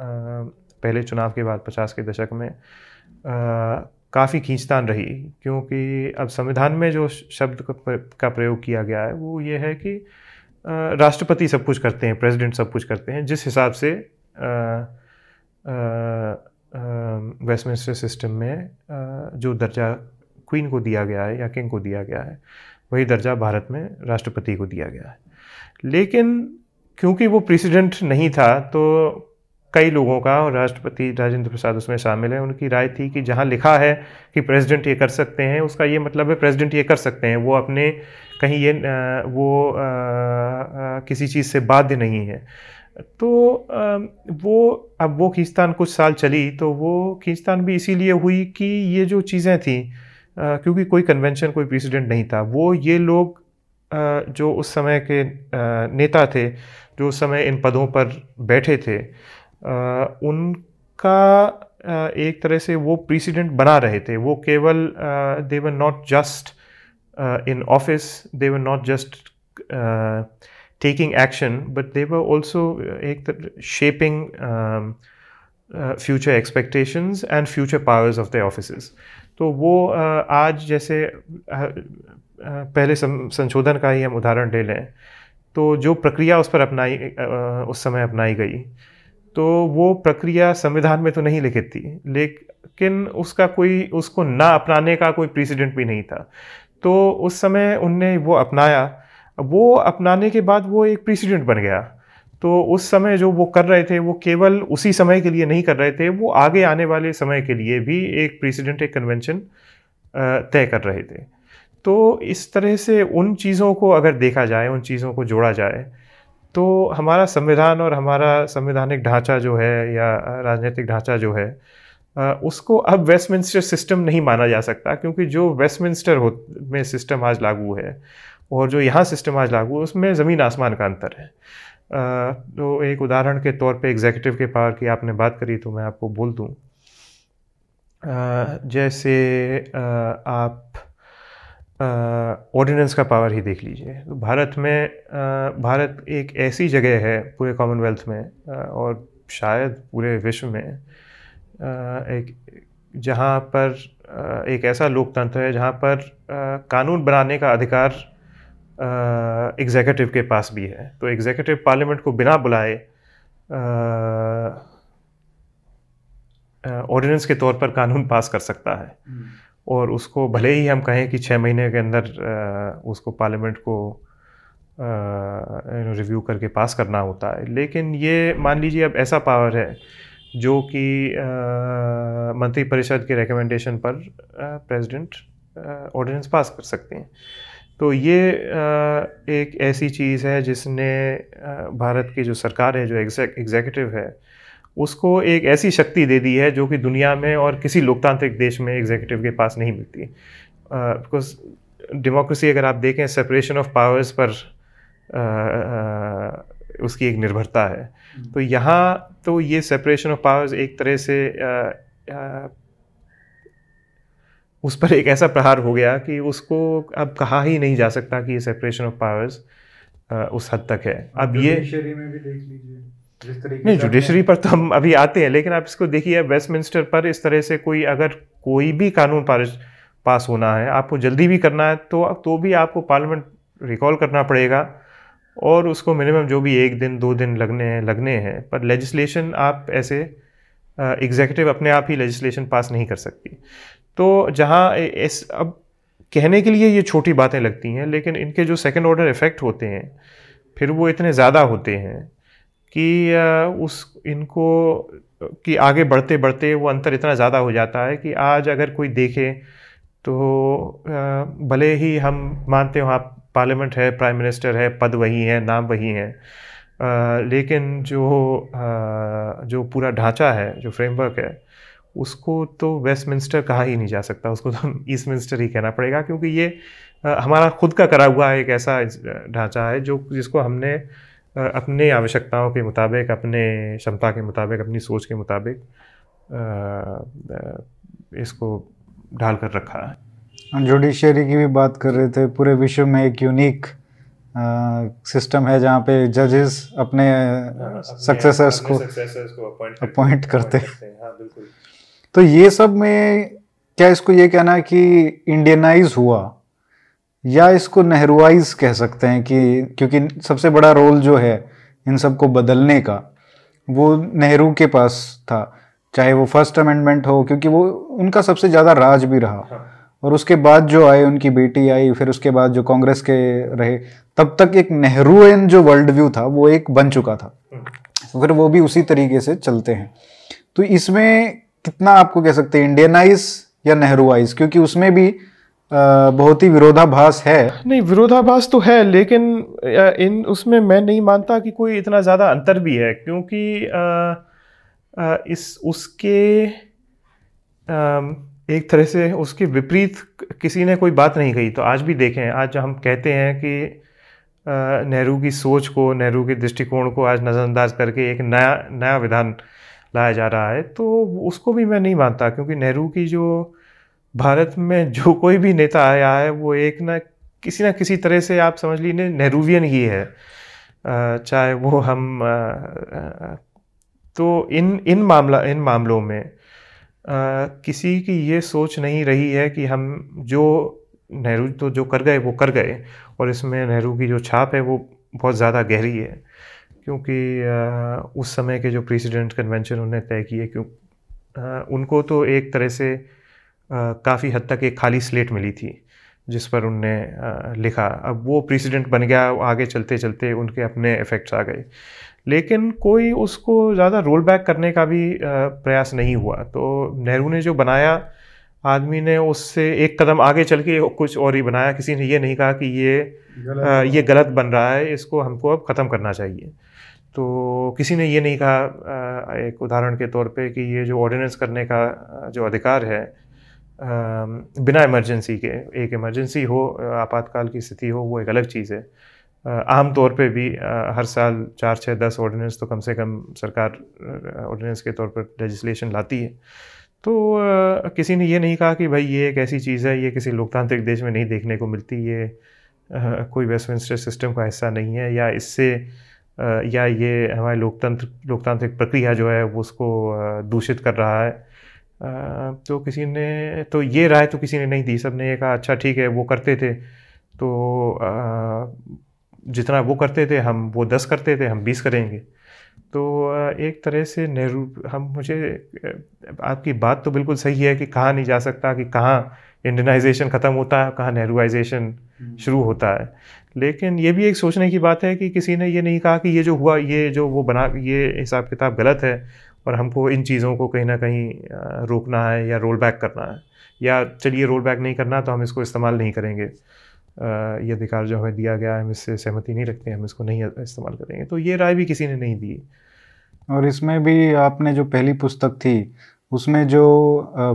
पहले चुनाव के बाद 50 के दशक में काफ़ी खींचतान रही, क्योंकि अब संविधान में जो शब्द का प्रयोग किया गया है वो ये है कि राष्ट्रपति सब कुछ करते हैं, प्रेसिडेंट सब कुछ करते हैं, जिस हिसाब से वेस्टमिंस्टर सिस्टम में जो दर्जा क्वीन को दिया गया है या किंग को दिया गया है, वही दर्जा भारत में राष्ट्रपति को दिया गया है। लेकिन क्योंकि वो प्रेसिडेंट नहीं था, तो कई लोगों का, और राष्ट्रपति राजेंद्र प्रसाद उसमें शामिल है, उनकी राय थी कि जहाँ लिखा है कि प्रेसिडेंट ये कर सकते हैं, उसका ये मतलब है प्रेसिडेंट ये कर सकते हैं, वो अपने कहीं ये किसी चीज़ से बाध्य नहीं है। तो अब वो खींचतान कुछ साल चली। तो वो खींचतान भी इसीलिए हुई कि ये जो चीज़ें थीं, क्योंकि कोई कन्वेंशन, कोई प्रेसिडेंट नहीं था, वो ये लोग जो उस समय के नेता थे, जो उस समय इन पदों पर बैठे थे, उनका एक तरह से वो प्रेसिडेंट बना रहे थे। वो केवल they were not just in office, they were not just taking action, but they were also एक shaping future expectations and future powers of the offices. तो वो आज जैसे पहले संशोधन का ही हम उदाहरण ले लें, तो जो प्रक्रिया उस पर उस समय अपनाई गई, तो वो प्रक्रिया संविधान में तो नहीं लिखित थी, लेकिन उसका कोई, उसको ना अपनाने का कोई प्रेसिडेंट भी नहीं था। तो उस समय उनने वो अपनाया, वो अपनाने के बाद वो एक प्रेसिडेंट बन गया। तो उस समय जो वो कर रहे थे, वो केवल उसी समय के लिए नहीं कर रहे थे, वो आगे आने वाले समय के लिए भी एक प्रेसिडेंट, एक कन्वेंशन तय कर रहे थे। तो इस तरह से उन चीज़ों को अगर देखा जाए, उन चीज़ों को जोड़ा जाए, तो हमारा संविधान और हमारा संवैधानिक ढांचा जो है या राजनीतिक ढांचा जो है, उसको अब वेस्टमिंस्टर सिस्टम नहीं माना जा सकता, क्योंकि जो वेस्टमिंस्टर में सिस्टम आज लागू है और जो यहाँ सिस्टम आज लागू है, उसमें ज़मीन आसमान का अंतर है। तो एक उदाहरण के तौर पे एग्जेक्यूटिव के पावर की आपने बात करी, तो मैं आपको बोल दूँ, जैसे आप ऑर्डिनेंस का पावर ही देख लीजिए। तो भारत में भारत एक ऐसी जगह है पूरे कॉमनवेल्थ में और शायद पूरे विश्व में, एक जहाँ पर एक ऐसा लोकतंत्र है जहाँ पर कानून बनाने का अधिकार एग्जीक्यूटिव के पास भी है। तो एग्जीक्यूटिव पार्लियामेंट को बिना बुलाए ऑर्डिनेंस के तौर पर कानून पास कर सकता है, और उसको भले ही हम कहें कि 6 महीने के अंदर उसको पार्लियामेंट को रिव्यू करके पास करना होता है। लेकिन ये मान लीजिए अब ऐसा पावर है जो कि मंत्रिपरिषद के रिकमेंडेशन पर प्रेसिडेंट ऑर्डिनेंस पास कर सकते हैं। तो ये एक ऐसी चीज़ है जिसने भारत की जो सरकार है, जो एग्जीक्यूटिव है, उसको एक ऐसी शक्ति दे दी है जो कि दुनिया में और किसी लोकतांत्रिक देश में एग्जीक्यूटिव के पास नहीं मिलती। बिकॉज डेमोक्रेसी अगर आप देखें, सेपरेशन ऑफ पावर्स पर उसकी एक निर्भरता है। तो यहाँ तो ये सेपरेशन ऑफ पावर्स एक तरह से उस पर एक ऐसा प्रहार हो गया कि उसको अब कहा ही नहीं जा सकता कि ये सेपरेशन ऑफ पावर्स उस हद तक है। अब ये जुडिशरी में भी देख लीजिए जिस तरीके नहीं, जुडिशरी पर तो हम अभी आते हैं, लेकिन आप इसको देखिए, वेस्टमिंस्टर पर इस तरह से कोई अगर कोई भी कानून पास होना है, आपको जल्दी भी करना है, तो भी आपको पार्लियामेंट रिकॉल करना पड़ेगा और उसको मिनिमम जो भी 1 दिन 2 दिन लगने हैं। पर लेजिस्लेशन आप ऐसे एग्जीक्यूटिव अपने आप ही लेजिस्लेशन पास नहीं कर सकती। तो जहाँ अब कहने के लिए ये छोटी बातें लगती हैं, लेकिन इनके जो सेकंड ऑर्डर इफ़ेक्ट होते हैं फिर वो इतने ज़्यादा होते हैं कि इनको आगे बढ़ते बढ़ते वो अंतर इतना ज़्यादा हो जाता है कि आज अगर कोई देखे तो भले ही हम मानते हो आप पार्लियामेंट है, प्राइम मिनिस्टर है, पद वही है, नाम वही हैं, लेकिन जो पूरा ढांचा है, जो फ्रेमवर्क है, उसको तो वेस्टमिंस्टर कहा ही नहीं जा सकता, उसको तो हम ईस्टमिंस्टर ही कहना पड़ेगा, क्योंकि ये हमारा खुद का करा हुआ एक ऐसा ढांचा है जिसको हमने अपने आवश्यकताओं के मुताबिक, अपने क्षमता के मुताबिक, अपनी सोच के मुताबिक इसको ढाल कर रखा है। हम जुडिशरी की भी बात कर रहे थे। पूरे विश्व में एक यूनिक सिस्टम है जहाँ पे जजेस अपने सक्सेसर्स को अपॉइंट करते हैं। हाँ, बिल्कुल। तो ये सब में क्या इसको ये कहना कि इंडियनाइज हुआ, या इसको नेहरूआइज कह सकते हैं कि क्योंकि सबसे बड़ा रोल जो है इन सबको बदलने का वो नेहरू के पास था, चाहे वो फर्स्ट अमेंडमेंट हो, क्योंकि वो उनका सबसे ज़्यादा राज भी रहा, और उसके बाद जो आए उनकी बेटी आई, फिर उसके बाद जो कांग्रेस के रहे, तब तक एक नेहरूएन जो वर्ल्ड व्यू था वो एक बन चुका था, फिर वो भी उसी तरीके से चलते हैं। तो इसमें कितना आपको कह सकते हैं इंडियनाइज या नेहरूआइज, क्योंकि उसमें भी बहुत ही विरोधाभास है। नहीं, विरोधाभास तो है, लेकिन इन उसमें मैं नहीं मानता कि कोई इतना ज़्यादा अंतर भी है, क्योंकि एक तरह से उसके विपरीत किसी ने कोई बात नहीं कही। तो आज भी देखें, आज हम कहते हैं कि नेहरू की सोच को, नेहरू के दृष्टिकोण को आज नज़रअंदाज करके एक नया विधान लाया जा रहा है, तो उसको भी मैं नहीं मानता, क्योंकि नेहरू की जो भारत में जो कोई भी नेता आया है वो एक ना किसी तरह से आप समझ लीजिए नेहरूवियन ही है, चाहे वो हम तो इन मामलों में किसी की ये सोच नहीं रही है कि हम जो नेहरू तो जो कर गए वो कर गए, और इसमें नेहरू की जो छाप है वो बहुत ज़्यादा गहरी है, क्योंकि उस समय के जो प्रेसिडेंट कन्वेंशन उन्होंने तय किए, उनको तो एक तरह से काफ़ी हद तक एक खाली स्लेट मिली थी जिस पर उनने लिखा। अब वो प्रेसिडेंट बन गया, आगे चलते चलते उनके अपने इफ़ेक्ट्स आ गए, लेकिन कोई उसको ज़्यादा रोल बैक करने का भी प्रयास नहीं हुआ। तो नेहरू ने जो बनाया, आदमी ने उससे एक कदम आगे चल के कुछ और ही बनाया, किसी ने ये नहीं कहा कि ये गलत बन रहा है, इसको हमको अब ख़त्म करना चाहिए। तो किसी ने ये नहीं कहा, एक उदाहरण के तौर पे, कि ये जो ऑर्डिनेंस करने का जो अधिकार है बिना इमरजेंसी के, एक इमरजेंसी हो, आपातकाल की स्थिति हो, वो एक अलग चीज़ है। आम तौर पे भी हर साल 4-6-10 ऑर्डिनेंस तो कम से कम सरकार ऑर्डिनेंस के तौर पर लेजिस्लेशन लाती है। तो किसी ने ये नहीं कहा कि भाई ये एक ऐसी चीज़ है, ये किसी लोकतांत्रिक देश में नहीं देखने को मिलती, ये कोई वेस्टमिंस्टर सिस्टम का हिस्सा नहीं है, या इससे या ये हमारे लोकतांत्रिक प्रक्रिया जो है वो उसको दूषित कर रहा है, तो किसी ने तो ये राय तो किसी ने नहीं दी, सब ने ये कहा अच्छा ठीक है वो करते थे तो जितना वो करते थे हम वो 10 करते थे हम 20 करेंगे। तो एक तरह से नेहरू हम मुझे आपकी बात तो बिल्कुल सही है कि कहा नहीं जा सकता कि कहाँ इंडियनाइजेशन ख़त्म होता है कहाँ नेहरूइजेशन शुरू होता है, लेकिन ये भी एक सोचने की बात है कि किसी ने ये नहीं कहा कि ये जो हुआ ये जो वो बना ये हिसाब किताब गलत है और हमको इन चीज़ों को कहीं ना कहीं रोकना है या रोल बैक करना है या चलिए रोल बैक नहीं करना तो हम इसको इस्तेमाल नहीं करेंगे, ये अधिकार जो हमें दिया गया है हम इससे सहमति नहीं रखते हम इसको नहीं इस्तेमाल करेंगे। तो ये राय भी किसी ने नहीं दी। और इसमें भी आपने जो पहली पुस्तक थी उसमें जो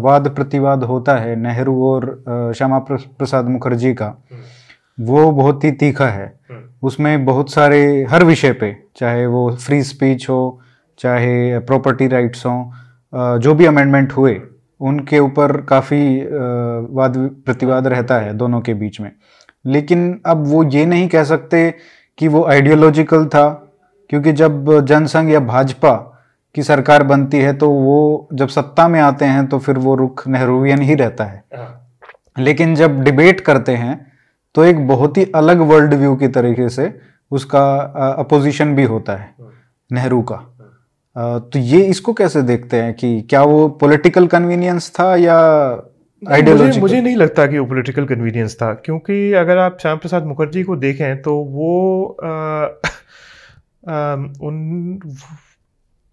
वाद प्रतिवाद होता है नेहरू और श्यामा प्रसाद मुखर्जी का वो बहुत ही तीखा है, उसमें बहुत सारे हर विषय पे चाहे वो फ्री स्पीच हो चाहे प्रॉपर्टी राइट्स हों जो भी अमेंडमेंट हुए उनके ऊपर काफ़ी वाद प्रतिवाद रहता है दोनों के बीच में। लेकिन अब वो ये नहीं कह सकते कि वो आइडियोलॉजिकल था क्योंकि जब जनसंघ या भाजपा की सरकार बनती है तो वो जब सत्ता में आते हैं तो फिर वो रुख नेहरूवियन ही रहता है, लेकिन जब डिबेट करते हैं तो एक बहुत ही अलग वर्ल्ड व्यू की तरीके से उसका अपोजिशन भी होता है नेहरू का। तो ये इसको कैसे देखते हैं कि क्या वो पॉलिटिकल कन्वीनियंस था या मुझे नहीं लगता कि वो पॉलिटिकल कन्वीनियंस था, क्योंकि अगर आप श्यामा प्रसाद मुखर्जी को देखें तो वो उन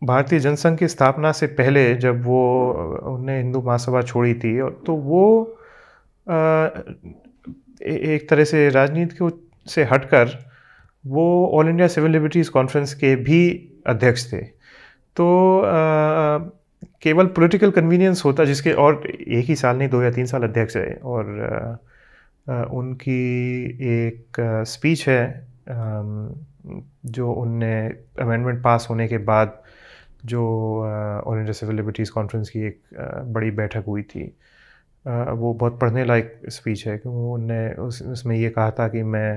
भारतीय जनसंघ की स्थापना से पहले जब वो उन्हें हिंदू महासभा छोड़ी थी तो वो एक तरह से राजनीति से हटकर वो all India civil liberties conference के भी अध्यक्ष थे। तो केवल पॉलिटिकल कन्वीनियंस होता जिसके और एक ही साल नहीं 2 या 3 साल अध्यक्ष रहे और उनकी एक स्पीच है जो उनने अमेंडमेंट पास होने के बाद जो all India civil liberties conference की एक बड़ी बैठक हुई थी वो बहुत पढ़ने लायक स्पीच है क्योंकि उनने उसमें ये कहा था कि मैं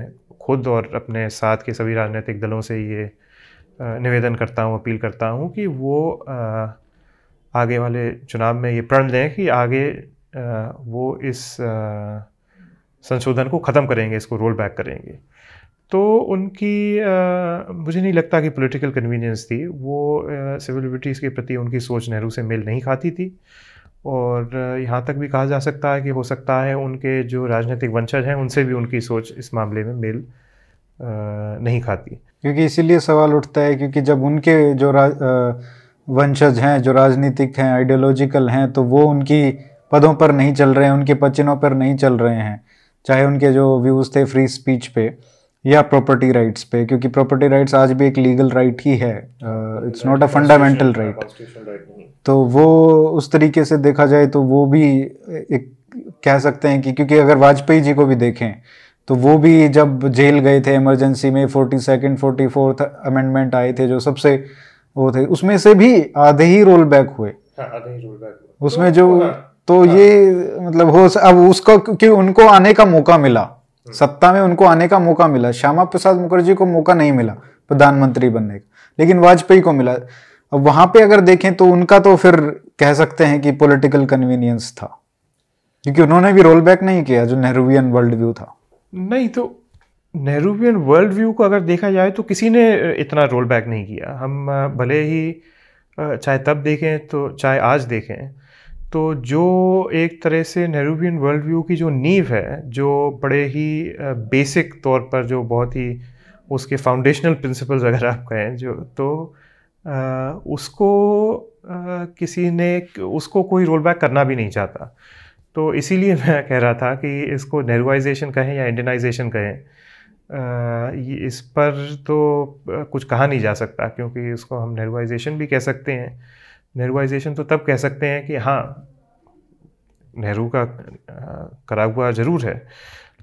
खुद और अपने साथ के सभी राजनीतिक दलों से ये निवेदन करता हूँ अपील करता हूँ कि वो आगे वाले चुनाव में ये प्रण लें कि आगे वो इस संशोधन को ख़त्म करेंगे इसको रोल बैक करेंगे। तो उनकी मुझे नहीं लगता कि पॉलिटिकल कन्वीनियंस थी, वो सिविल लिबर्टीज़ के प्रति उनकी सोच नेहरू से मेल नहीं खाती थी। और यहाँ तक भी कहा जा सकता है कि हो सकता है उनके जो राजनीतिक वंशज हैं उनसे भी उनकी सोच इस मामले में मेल नहीं खाती, क्योंकि इसीलिए सवाल उठता है क्योंकि जब उनके जो वंशज हैं जो राजनीतिक हैं आइडियोलॉजिकल हैं तो वो उनकी पदों पर नहीं चल रहे हैं उनके पचिनों पर नहीं चल रहे हैं, चाहे उनके जो व्यूज़ थे फ्री स्पीच पे या प्रॉपर्टी राइट्स पे, क्योंकि प्रॉपर्टी राइट्स आज भी एक लीगल राइट ही है, it's not a fundamental right. तो वो उस तरीके से देखा जाए तो वो भी एक कह सकते हैं कि क्योंकि अगर वाजपेयी जी को भी देखें तो वो भी जब जेल गए थे इमरजेंसी में 42nd 44th अमेंडमेंट आए थे जो सबसे वो थे उसमें से भी आधे ही रोल बैक हुए, उसमें तो, जो तो ये मतलब हो अब उसका क्योंकि उनको आने का मौका मिला सत्ता में, उनको आने का मौका मिला। श्यामा प्रसाद मुखर्जी को मौका नहीं मिला प्रधानमंत्री बनने का, लेकिन वाजपेयी को मिला। अब वहां पे अगर देखें तो उनका तो फिर कह सकते हैं कि पॉलिटिकल कन्वीनियंस था क्योंकि उन्होंने भी रोल बैक नहीं किया जो नेहरूवियन वर्ल्ड व्यू था। नहीं तो नेहरूवियन वर्ल्ड व्यू को अगर देखा जाए तो किसी ने इतना रोल बैक नहीं किया। हम भले ही चाहे तब देखें तो चाहे आज देखें तो जो एक तरह से नेहरूवियन वर्ल्ड व्यू की जो नींव है जो बड़े ही बेसिक तौर पर जो बहुत ही उसके फाउंडेशनल प्रिंसिपल्स अगर आप कहें जो तो उसको किसी ने उसको कोई रोल बैक करना भी नहीं चाहता। तो इसीलिए मैं कह रहा था कि इसको नेहरूइजेशन कहें या इंडियनाइजेशन कहें इस पर तो कुछ कहा नहीं जा सकता, क्योंकि इसको हम नेहरूइजेशन भी कह सकते हैं। नेहरूइजेशन तो तब कह सकते हैं कि हाँ नेहरू का करा हुआ ज़रूर है,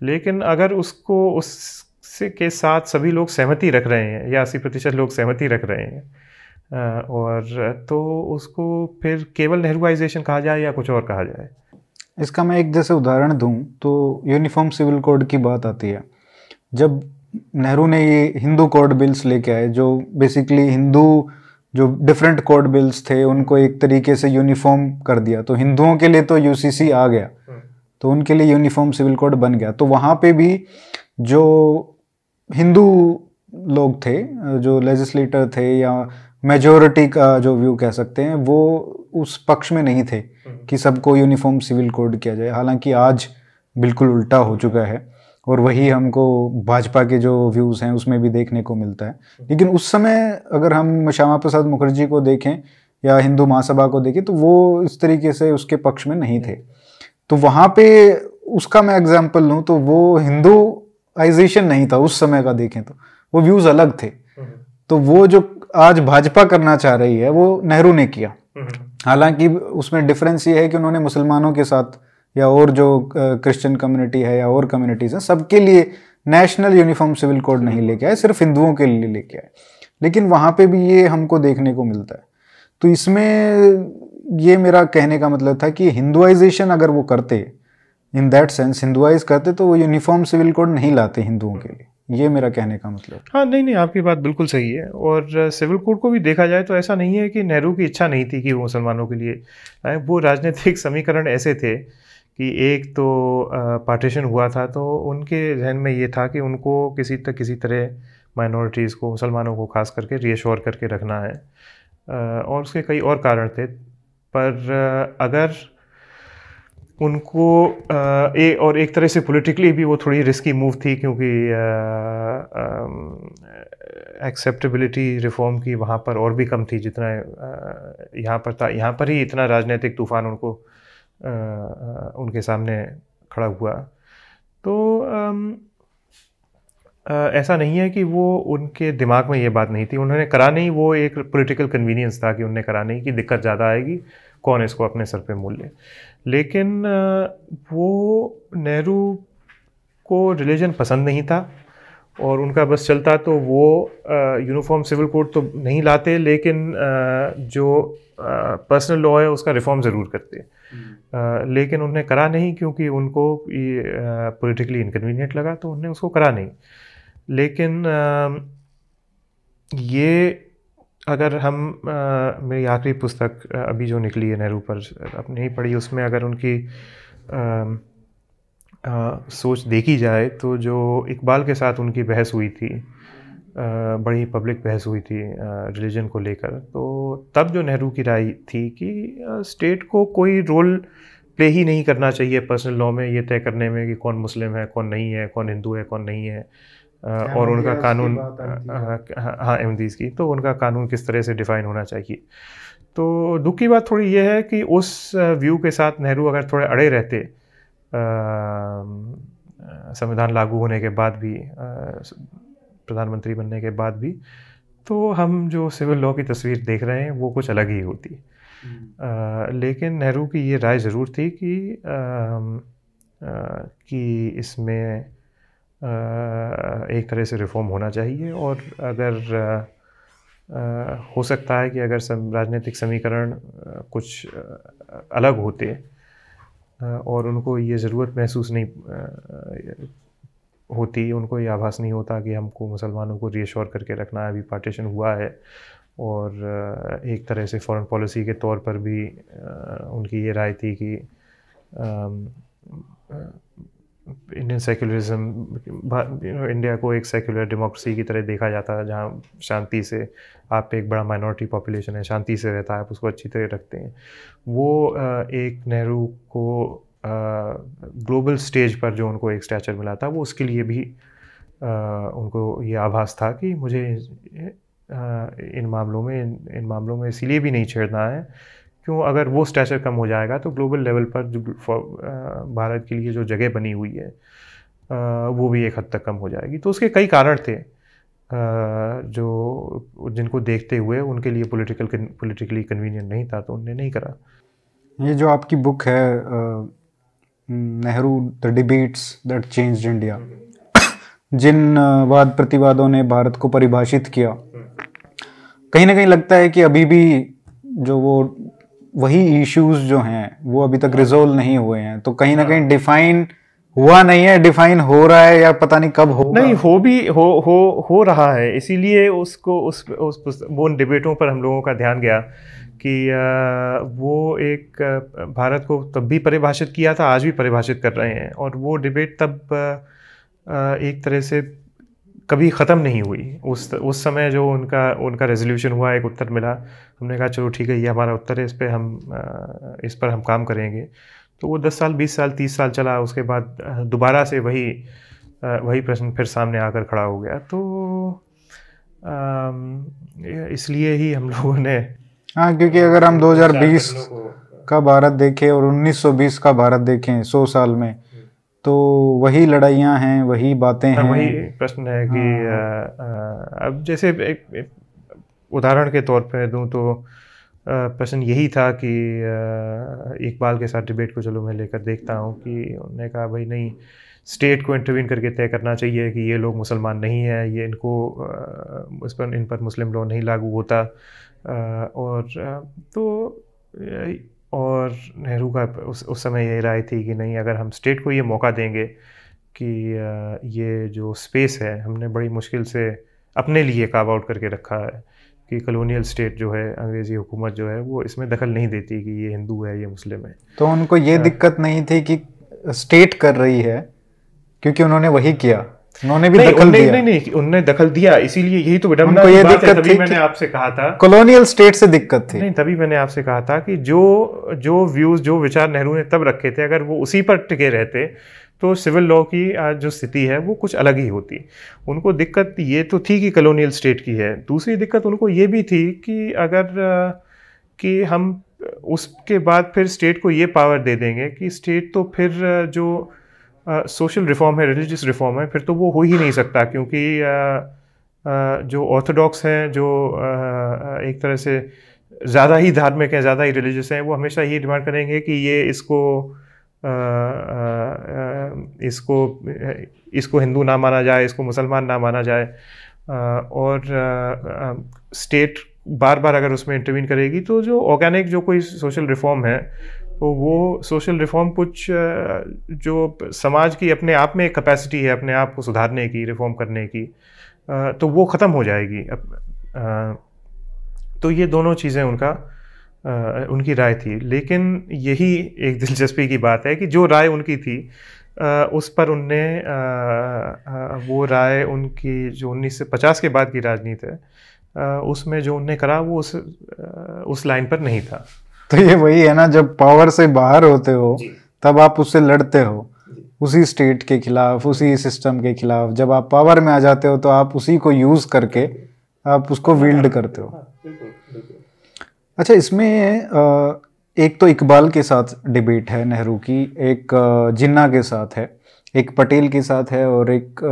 लेकिन अगर उसको उससे के साथ सभी लोग सहमति रख रहे हैं या 80% लोग सहमति रख रहे हैं और तो उसको फिर केवल नेहरूइजेशन कहा जाए या कुछ और कहा जाए। इसका मैं एक जैसे उदाहरण दूं तो यूनिफॉर्म सिविल कोड की बात आती है। जब नेहरू ने ये हिंदू कोड बिल्स लेके आए जो बेसिकली हिंदू जो डिफरेंट कोड बिल्स थे उनको एक तरीके से यूनिफॉर्म कर दिया। तो हिंदुओं के लिए तो यूसीसी आ गया, तो उनके लिए यूनिफॉर्म सिविल कोड बन गया। तो वहाँ पे भी जो हिंदू लोग थे, जो लेजिस्लेटर थे या मेजॉरिटी का जो व्यू कह सकते हैं, वो उस पक्ष में नहीं थे कि सबको यूनिफॉर्म सिविल कोड किया जाए। हालांकि आज बिल्कुल उल्टा हो चुका है और वही हमको भाजपा के जो व्यूज़ हैं उसमें भी देखने को मिलता है। लेकिन उस समय अगर हम श्यामा प्रसाद मुखर्जी को देखें या हिंदू महासभा को देखें तो वो इस तरीके से उसके पक्ष में नहीं थे। तो वहाँ पे उसका मैं एग्जांपल लूँ तो वो हिंदूआइजेशन नहीं था उस समय का, देखें तो वो व्यूज़ अलग थे। तो वो जो आज भाजपा करना चाह रही है वो नेहरू ने किया। हालांकि उसमें डिफरेंस ये है कि उन्होंने मुसलमानों के साथ या और जो क्रिश्चियन कम्युनिटी है या और कम्युनिटीज़ हैं सबके लिए नेशनल यूनिफॉर्म सिविल कोड नहीं लेके आए, सिर्फ हिंदुओं के लिए लेके आए। लेकिन वहाँ पे भी ये हमको देखने को मिलता है। तो इसमें ये मेरा कहने का मतलब था कि हिंदुआइजेशन अगर वो करते, इन दैट सेंस हिंदुआइज करते, तो वो यूनिफॉर्म सिविल कोड नहीं लाते हिंदुओं के लिए। ये मेरा कहने का मतलब। हाँ नहीं, आपकी बात बिल्कुल सही है। और सिविल कोड को भी देखा जाए तो ऐसा नहीं है कि नेहरू की इच्छा नहीं थी कि वो मुसलमानों के लिए, वो राजनीतिक समीकरण ऐसे थे कि एक तो पार्टीशन हुआ था तो उनके जहन में ये था कि उनको किसी तरह माइनॉरिटीज़ को, मुसलमानों को खास करके रीअश्योर करके रखना है। और उसके कई और कारण थे, पर अगर उनको एक तरह से पॉलिटिकली भी वो थोड़ी रिस्की मूव थी, क्योंकि एक्सेप्टेबिलिटी रिफॉर्म की वहाँ पर और भी कम थी जितना यहाँ पर था। यहाँ पर ही इतना राजनीतिक तूफान उनको उनके सामने खड़ा हुआ। तो ऐसा नहीं है कि वो, उनके दिमाग में ये बात नहीं थी, उन्होंने करा नहीं, वो एक पॉलिटिकल कन्वीनियंस था कि उन्होंने करा नहीं कि दिक्कत ज़्यादा आएगी, कौन इसको अपने सर पे मोल ले। लेकिन वो नेहरू को रिलीजन पसंद नहीं था और उनका बस चलता तो वो यूनिफॉर्म सिविल कोड तो नहीं लाते, लेकिन जो पर्सनल लॉ है उसका रिफॉर्म ज़रूर करते। लेकिन उन्हें करा नहीं क्योंकि उनको पॉलिटिकली इनकन्वीनियंट लगा, तो उन्हें उसको करा नहीं। लेकिन ये अगर हम मेरी आखिरी पुस्तक अभी जो निकली है नेहरू पर, अब नहीं पढ़ी, उसमें अगर उनकी सोच देखी जाए तो जो इकबाल के साथ उनकी बहस हुई थी, बड़ी पब्लिक बहस हुई थी रिलीजन को लेकर, तो तब जो नेहरू की राय थी कि स्टेट को कोई रोल प्ले ही नहीं करना चाहिए पर्सनल लॉ में ये तय करने में कि कौन मुस्लिम है, कौन नहीं है, कौन हिंदू है, कौन नहीं है, और उनका कानून, हाँ एमडीज़ की, तो उनका कानून किस तरह से डिफ़ाइन होना चाहिए। तो दुख की बात थोड़ी ये है कि उस व्यू के साथ नेहरू अगर थोड़े अड़े रहते संविधान लागू होने के बाद भी, प्रधानमंत्री बनने के बाद भी, तो हम जो सिविल लॉ की तस्वीर देख रहे हैं वो कुछ अलग ही होती। लेकिन नेहरू की ये राय ज़रूर थी कि इसमें एक तरह से रिफॉर्म होना चाहिए। और अगर हो सकता है कि अगर राजनीतिक समीकरण कुछ अलग होते और उनको ये ज़रूरत महसूस नहीं होती, उनको ये आभास नहीं होता कि हमको मुसलमानों को रीअश्योर करके रखना है, अभी पार्टीशन हुआ है, और एक तरह से फॉरेन पॉलिसी के तौर पर भी उनकी ये राय थी कि इंडियन सेक्युलरिज्म, इंडिया को एक सेक्युलर डेमोक्रेसी की तरह देखा जाता है जहाँ शांति से, आप एक बड़ा माइनॉरिटी पॉपुलेशन है, शांति से रहता है, आप उसको अच्छी तरह रखते हैं। वो एक नेहरू को ग्लोबल स्टेज पर जो उनको एक स्टैचर मिला था, वो उसके लिए भी उनको ये आभास था कि मुझे इन मामलों में इसीलिए भी नहीं छेड़ना है, क्यों अगर वो स्टैचर कम हो जाएगा तो ग्लोबल लेवल पर भारत के लिए जो जगह बनी हुई है वो भी एक हद तक कम हो जाएगी। तो उसके कई कारण थे जिनको देखते हुए उनके लिए पॉलिटिकली कन्वीनियंट नहीं था, तो उन्होंने नहीं करा। ये जो आपकी बुक है Nehru the debates that changed India, जिन वाद प्रतिवादों ने भारत को परिभाषित किया, कहीं ना कहीं लगता है कि अभी भी जो वही इश्यूज जो हैं वो अभी तक रिजोल्व नहीं हुए हैं। तो कहीं ना कहीं डिफाइन हुआ नहीं है, डिफाइन हो रहा है या पता नहीं कब होगा। नहीं हो भी हो रहा है, इसीलिए उसको उस वो डिबेटों पर हम लोगों का ध्यान गया कि वो एक भारत को तब भी परिभाषित किया था, आज भी परिभाषित कर रहे हैं, और वो डिबेट तब एक तरह से कभी ख़त्म नहीं हुई। उस समय जो उनका रेजोल्यूशन हुआ, एक उत्तर मिला, हमने कहा चलो ठीक है ये हमारा उत्तर है, इस पर हम काम करेंगे। तो वो 10 साल 20 साल 30 साल चला, उसके बाद दोबारा से वही प्रश्न फिर सामने आकर खड़ा हो गया। तो इसलिए ही हम लोगों ने, हाँ, क्योंकि अगर हम 2020 का भारत देखें और 1920 का भारत देखें 100 साल में, तो वही लड़ाइयाँ हैं, वही बातें हैं, वही प्रश्न है कि अब जैसे एक उदाहरण के तौर पे दूँ तो प्रश्न यही था कि इकबाल के साथ डिबेट को चलो मैं लेकर देखता हूँ कि उन्होंने कहा भाई नहीं, स्टेट को इंटरवीन करके तय करना चाहिए कि ये लोग मुसलमान नहीं हैं, ये इनको इन पर मुस्लिम लॉ नहीं लागू होता। और नेहरू का उस समय यही राय थी कि नहीं, अगर हम स्टेट को ये मौका देंगे कि ये जो स्पेस है हमने बड़ी मुश्किल से अपने लिए कार्व आउट करके रखा है कि कॉलोनियल स्टेट जो है, अंग्रेज़ी हुकूमत जो है, वो इसमें दखल नहीं देती कि ये हिंदू है ये मुस्लिम है। तो उनको ये दिक्कत नहीं थी कि स्टेट कर रही है, क्योंकि उन्होंने वही किया, उन्होंने भी दखल दिया। नहीं, उन्होंने दखल दिया, इसीलिए यही तो विडंबना की बात है। तभी मैंने आपसे कहा था कॉलोनियल स्टेट से दिक्कत थी। नहीं, तभी मैंने आपसे कहा था कि जो व्यूज, जो विचार नेहरू ने तब रखे थे, अगर वो उसी पर टिके रहते तो सिविल लॉ की आज जो स्थिति है वो कुछ अलग ही होती। उनको दिक्कत ये तो थी कि कॉलोनियल स्टेट की है, दूसरी दिक्कत उनको ये भी थी कि अगर कि हम उसके बाद फिर स्टेट को ये पावर दे देंगे कि स्टेट तो फिर जो सोशल रिफॉर्म है, रिलीजियस रिफॉर्म है, फिर तो वो हो ही नहीं सकता, क्योंकि जो ऑर्थोडॉक्स हैं, जो एक तरह से ज़्यादा ही धार्मिक हैं, ज़्यादा ही रिलीजियस हैं, वो हमेशा ये डिमांड करेंगे कि ये इसको हिंदू ना माना जाए, इसको मुसलमान ना माना जाए। और स्टेट बार बार अगर उसमें इंटरवीन करेगी तो जो ऑर्गेनिक जो कोई सोशल रिफॉर्म है, तो वो सोशल रिफॉर्म कुछ जो समाज की अपने आप में एक कैपेसिटी है अपने आप को सुधारने की, रिफॉर्म करने की, तो वो ख़त्म हो जाएगी। तो ये दोनों चीज़ें उनकी राय थी। लेकिन यही एक दिलचस्पी की बात है कि जो राय उनकी थी उस पर उनने वो राय, उनकी जो 1950 के बाद की राजनीति है उसमें जो उनने करा वो उस लाइन पर नहीं था। तो ये वही है ना, जब पावर से बाहर होते हो तब आप उससे लड़ते हो, उसी स्टेट के खिलाफ, उसी सिस्टम के खिलाफ। जब आप पावर में आ जाते हो तो आप उसी को यूज़ करके आप उसको विल्ड करते हो। अच्छा, इसमें एक तो इकबाल के साथ डिबेट है नेहरू की, एक जिन्ना के साथ है, एक पटेल के साथ है, और एक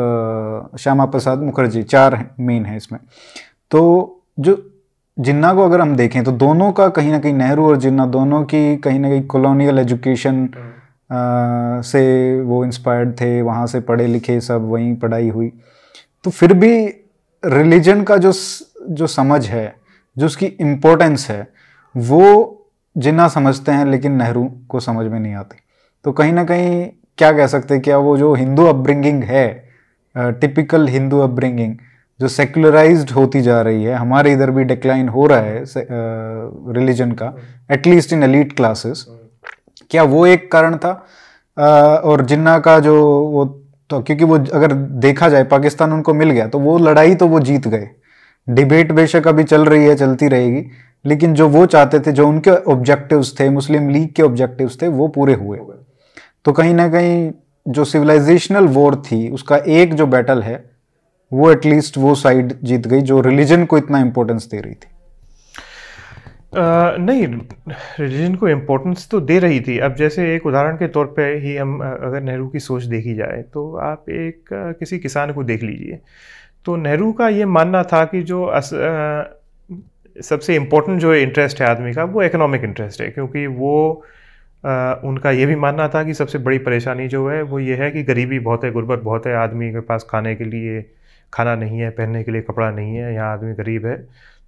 श्यामा प्रसाद मुखर्जी। चार मेन है इसमें। तो जो जिन्ना को अगर हम देखें तो दोनों का कहीं ना कहीं, नेहरू और जिन्ना दोनों की कहीं ना कहीं कॉलोनियल एजुकेशन से वो इंस्पायर्ड थे, वहाँ से पढ़े लिखे, सब वहीं पढ़ाई हुई। तो फिर भी रिलीजन का जो समझ है, जो उसकी इम्पोर्टेंस है, वो जिन्ना समझते हैं लेकिन नेहरू को समझ में नहीं आती। तो कहीं ना कहीं क्या कह सकते हैं, क्या वो जो हिंदू अपब्रिंगिंग है, टिपिकल हिंदू अपब्रिंगिंग जो सेक्युलराइज्ड होती जा रही है, हमारे इधर भी डिक्लाइन हो रहा है रिलीजन का, एटलीस्ट इन एलीट क्लासेस, क्या वो एक कारण था? और जिन्ना का जो वो, तो क्योंकि वो अगर देखा जाए पाकिस्तान उनको मिल गया तो वो लड़ाई तो वो जीत गए। डिबेट बेशक अभी चल रही है, चलती रहेगी, लेकिन जो वो चाहते थे, जो उनके ऑब्जेक्टिव्स थे, मुस्लिम लीग के ऑब्जेक्टिव्स थे, वो पूरे हुए। तो कहीं ना कहीं जो सिविलाइजेशनल वॉर थी उसका एक जो बैटल है वो एटलीस्ट वो साइड जीत गई जो रिलीजन को इतना इम्पोर्टेंस दे रही थी। नहीं, रिलीजन को इम्पोर्टेंस तो दे रही थी। अब जैसे एक उदाहरण के तौर पे ही हम अगर नेहरू की सोच देखी जाए तो आप एक किसी किसान को देख लीजिए। तो नेहरू का ये मानना था कि जो सबसे इम्पोर्टेंट जो इंटरेस्ट है आदमी का वो इकोनॉमिक इंटरेस्ट है, क्योंकि वो उनका ये भी मानना था कि सबसे बड़ी परेशानी जो है वो ये है कि गरीबी बहुत है, गुर्बत बहुत है, आदमी के पास खाने के लिए खाना नहीं है, पहनने के लिए कपड़ा नहीं है, यहाँ आदमी गरीब है,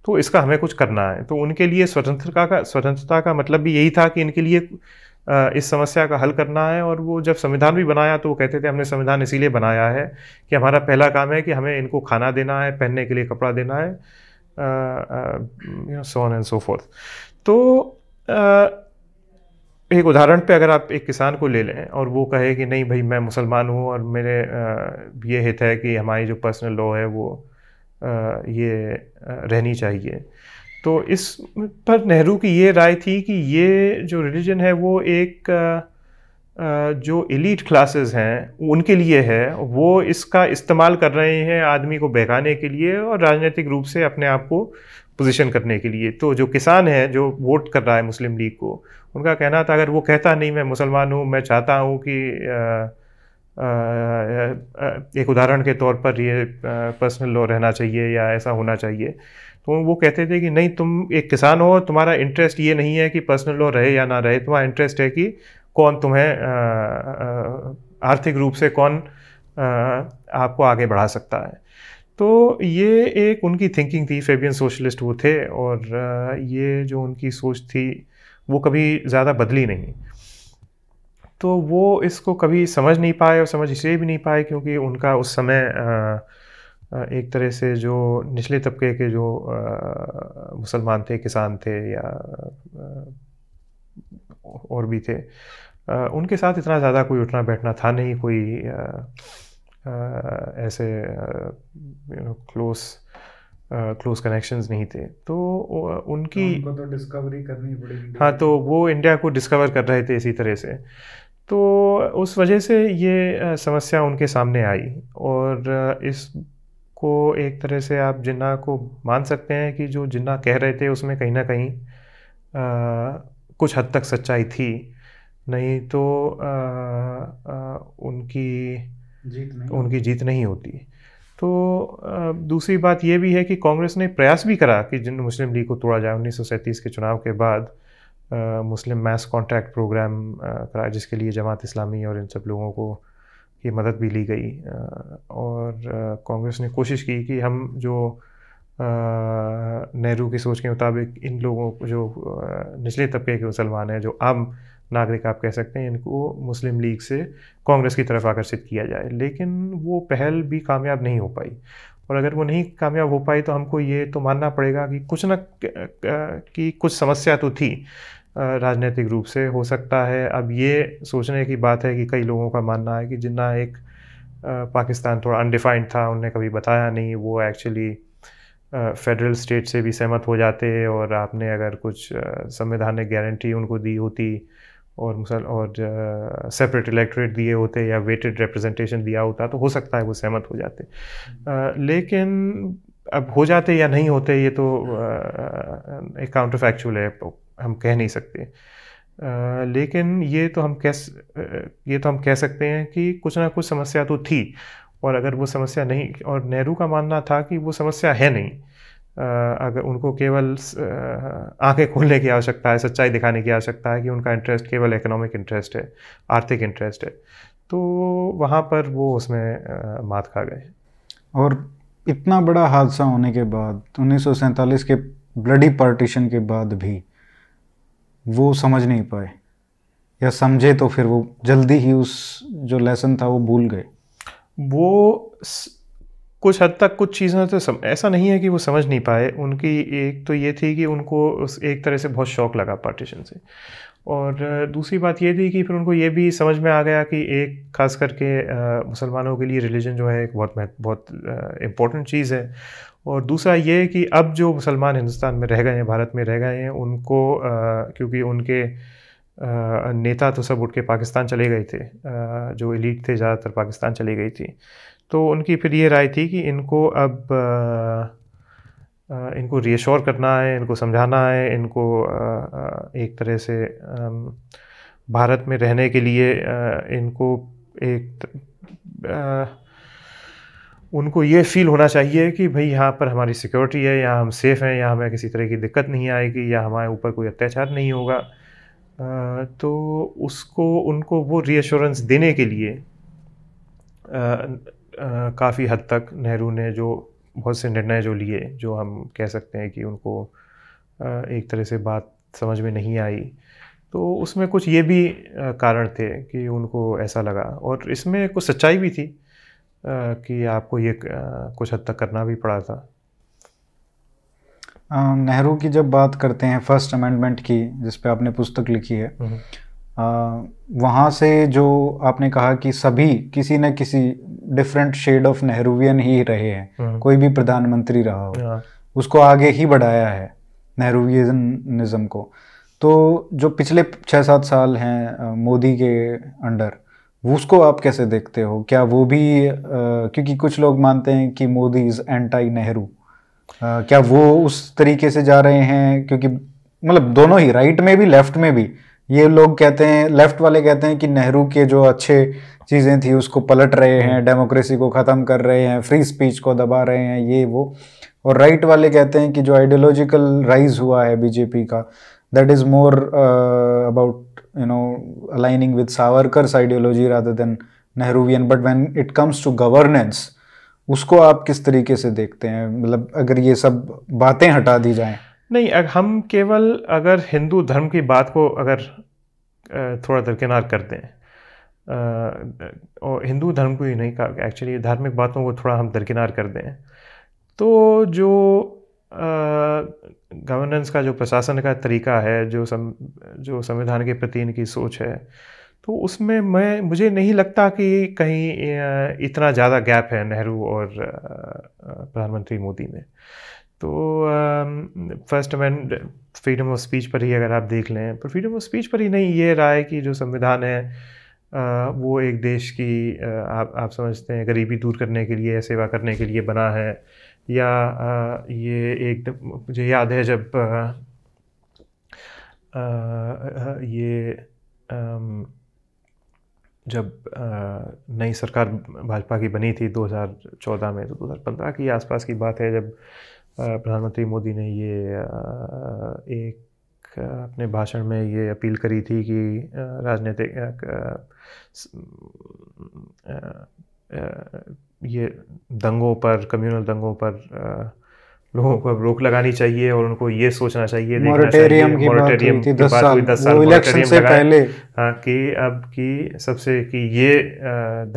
तो इसका हमें कुछ करना है। तो उनके लिए स्वतंत्रता का मतलब भी यही था कि इनके लिए इस समस्या का हल करना है। और वो जब संविधान भी बनाया तो वो कहते थे हमने संविधान इसीलिए बनाया है कि हमारा पहला काम है कि हमें इनको खाना देना है, पहनने के लिए कपड़ा देना है, so on and so forth. तो एक उदाहरण पे अगर आप एक किसान को ले लें और वो कहे कि नहीं भाई मैं मुसलमान हूँ और मेरे ये हित है कि हमारी जो पर्सनल लॉ है वो ये रहनी चाहिए, तो इस पर नेहरू की ये राय थी कि ये जो रिलीजन है वो एक जो एलीट क्लासेस हैं उनके लिए है, वो इसका इस्तेमाल कर रहे हैं आदमी को बहकाने के लिए और राजनीतिक रूप से अपने आप को पोजीशन करने के लिए। तो जो किसान है जो वोट कर रहा है मुस्लिम लीग को, उनका कहना था अगर वो कहता नहीं मैं मुसलमान हूँ, मैं चाहता हूँ कि एक उदाहरण के तौर पर ये पर्सनल लॉ रहना चाहिए या ऐसा होना चाहिए, तो वो कहते थे कि नहीं तुम एक किसान हो, तुम्हारा इंटरेस्ट ये नहीं है कि पर्सनल लॉ रहे या ना रहे, तुम्हारा इंटरेस्ट है कि कौन तुम्हें आर्थिक रूप से कौन आपको आगे बढ़ा सकता है। तो ये एक उनकी थिंकिंग थी, फेबियन सोशलिस्ट वो थे और ये जो उनकी सोच थी वो कभी ज़्यादा बदली नहीं। तो वो इसको कभी समझ नहीं पाए और समझ इसलिए भी नहीं पाए क्योंकि उनका उस समय एक तरह से जो निचले तबके के जो मुसलमान थे, किसान थे या और भी थे, उनके साथ इतना ज़्यादा कोई उठना बैठना था नहीं, कोई ऐसे क्लोज कनेक्शंस नहीं थे। तो उनकी तो डिस्कवरी करनी पड़ी, हाँ, तो वो इंडिया को डिस्कवर कर रहे थे इसी तरह से, तो उस वजह से ये समस्या उनके सामने आई। और इसको एक तरह से आप जिन्ना को मान सकते हैं कि जो जिन्ना कह रहे थे उसमें कहीं ना कहीं कुछ हद तक सच्चाई थी, नहीं तो उनकी जीत नहीं होती। तो दूसरी बात ये भी है कि कांग्रेस ने प्रयास भी करा कि जिन मुस्लिम लीग को तोड़ा जाए। 1937 के चुनाव के बाद मुस्लिम मैस कॉन्ट्रैक्ट प्रोग्राम कराया, जिसके लिए जमात इस्लामी और इन सब लोगों को की मदद भी ली गई। और कांग्रेस ने कोशिश की कि हम जो नेहरू की सोच के मुताबिक इन लोगों को जो निचले तबके के मुसलमान हैं, जो आम नागरिक आप कह सकते हैं, इनको मुस्लिम लीग से कांग्रेस की तरफ आकर्षित किया जाए, लेकिन वो पहल भी कामयाब नहीं हो पाई। और अगर वो नहीं कामयाब हो पाई तो हमको ये तो मानना पड़ेगा कि कुछ समस्या तो थी राजनीतिक रूप से। हो सकता है, अब ये सोचने की बात है कि कई लोगों का मानना है कि जिन्ना एक पाकिस्तान थोड़ा अनडिफाइंड था, उनने कभी बताया नहीं, वो एक्चुअली फेडरल स्टेट से भी सहमत हो जाते और आपने अगर कुछ संवैधानिक गारंटी उनको दी होती और सेपरेट इलेक्टोरेट दिए होते या वेटेड रिप्रेजेंटेशन दिया होता तो हो सकता है वो सहमत हो जाते। लेकिन अब हो जाते या नहीं होते ये तो एक काउंटर फैक्चुअल है, हम कह नहीं सकते। लेकिन ये तो हम कह सकते हैं कि कुछ ना कुछ समस्या तो थी। और अगर वो समस्या नहीं, और नेहरू का मानना था कि वो समस्या है नहीं, अगर उनको केवल आंखें खोलने की आवश्यकता है, सच्चाई दिखाने की आवश्यकता है कि उनका इंटरेस्ट केवल इकोनॉमिक इंटरेस्ट है, आर्थिक इंटरेस्ट है, तो वहाँ पर वो उसमें मात खा गए। और इतना बड़ा हादसा होने के बाद 1947 के ब्लडी पार्टीशन के बाद भी वो समझ नहीं पाए, या समझे तो फिर वो जल्दी ही उस जो लेसन था वो भूल गए। वो कुछ हद तक कुछ चीज़ें तो ऐसा नहीं है कि वो समझ नहीं पाए। उनकी एक तो ये थी कि उनको उस एक तरह से बहुत शौक लगा पार्टीशन से, और दूसरी बात ये थी कि फिर उनको ये भी समझ में आ गया कि एक खास करके मुसलमानों के लिए रिलीजन जो है एक बहुत इम्पोर्टेंट चीज़ है। और दूसरा ये कि अब जो मुसलमान हिंदुस्तान में रह गए हैं, भारत में रह गए हैं, उनको क्योंकि उनके नेता तो सब उठ के पाकिस्तान चले गए थे, जो एलीट थे ज़्यादातर पाकिस्तान चले गई थी, तो उनकी फिर ये राय थी कि इनको अब इनको रीअश्योर करना है, इनको समझाना है, इनको एक तरह से भारत में रहने के लिए इनको उनको ये फील होना चाहिए कि भाई यहाँ पर हमारी सिक्योरिटी है, यहाँ हम सेफ़ हैं, यहाँ हमें किसी तरह की दिक्कत नहीं आएगी या हमारे ऊपर कोई अत्याचार नहीं होगा। तो उनको वो रीअश्योरेंस देने के लिए काफ़ी हद तक नेहरू ने जो बहुत से निर्णय जो लिए, जो हम कह सकते हैं कि उनको एक तरह से बात समझ में नहीं आई, तो उसमें कुछ ये भी कारण थे कि उनको ऐसा लगा, और इसमें कुछ सच्चाई भी थी कि आपको ये कुछ हद तक करना भी पड़ा था। नेहरू की जब बात करते हैं फर्स्ट अमेंडमेंट की, जिस पे आपने पुस्तक लिखी है, वहाँ से जो आपने कहा कि सभी किसी न किसी डिफरेंट शेड ऑफ नेहरूवियन ही रहे हैं, कोई भी प्रधानमंत्री रहा हो, उसको आगे ही बढ़ाया है नेहरूवियनिज्म को। तो जो पिछले 6-7 साल हैं मोदी के अंडर, वो उसको आप कैसे देखते हो? क्या वो भी, क्योंकि कुछ लोग मानते हैं कि मोदी इज़ एंटी नेहरू, क्या वो उस तरीके से जा रहे हैं? क्योंकि मतलब दोनों ही, राइट में भी लेफ्ट में भी, ये लोग कहते हैं, लेफ्ट वाले कहते हैं कि नेहरू के जो अच्छे चीज़ें थी उसको पलट रहे हैं, डेमोक्रेसी को ख़त्म कर रहे हैं, फ्री स्पीच को दबा रहे हैं, ये वो। और राइट वाले कहते हैं कि जो आइडियोलॉजिकल राइज हुआ है बीजेपी का, that is more about, you know, aligning with Savarkar's ideology rather than Nehruvian. But when it comes to governance, उसको आप किस तरीके से देखते हैं? मतलब अगर ये सब बातें हटा दी जाएं। नहीं, हम केवल अगर हिंदू धर्म की बात को अगर थोड़ा दरकिनार कर दें, और हिंदू धर्म को ही नहीं कहा, एक्चुअली धार्मिक बातों को थोड़ा हम दरकिनार कर दें, तो जो गवर्नेंस का, जो प्रशासन का तरीका है, जो संविधान के प्रति इनकी सोच है, तो उसमें मुझे नहीं लगता कि कहीं इतना ज़्यादा गैप है नेहरू और प्रधानमंत्री मोदी में। तो first amendment, freedom of speech पर ही अगर आप देख लें, पर फ्रीडम ऑफ स्पीच पर ही नहीं ये रहा है कि जो संविधान है वो एक देश की आप समझते हैं गरीबी दूर करने के लिए, सेवा करने के लिए बना है, या ये एक, मुझे याद है जब नई सरकार भाजपा की बनी थी 2014 में, तो 2015 की आसपास की बात है, जब प्रधानमंत्री मोदी ने ये एक अपने भाषण में ये अपील करी थी कि राजनीतिक ये दंगों पर, कम्युनल दंगों पर लोगों को रोक लगानी चाहिए, और उनको ये सोचना चाहिए, मॉरेटोरियम की बात हुई 10 साल इलेक्शन से पहले, हाँ, कि अब की सबसे कि ये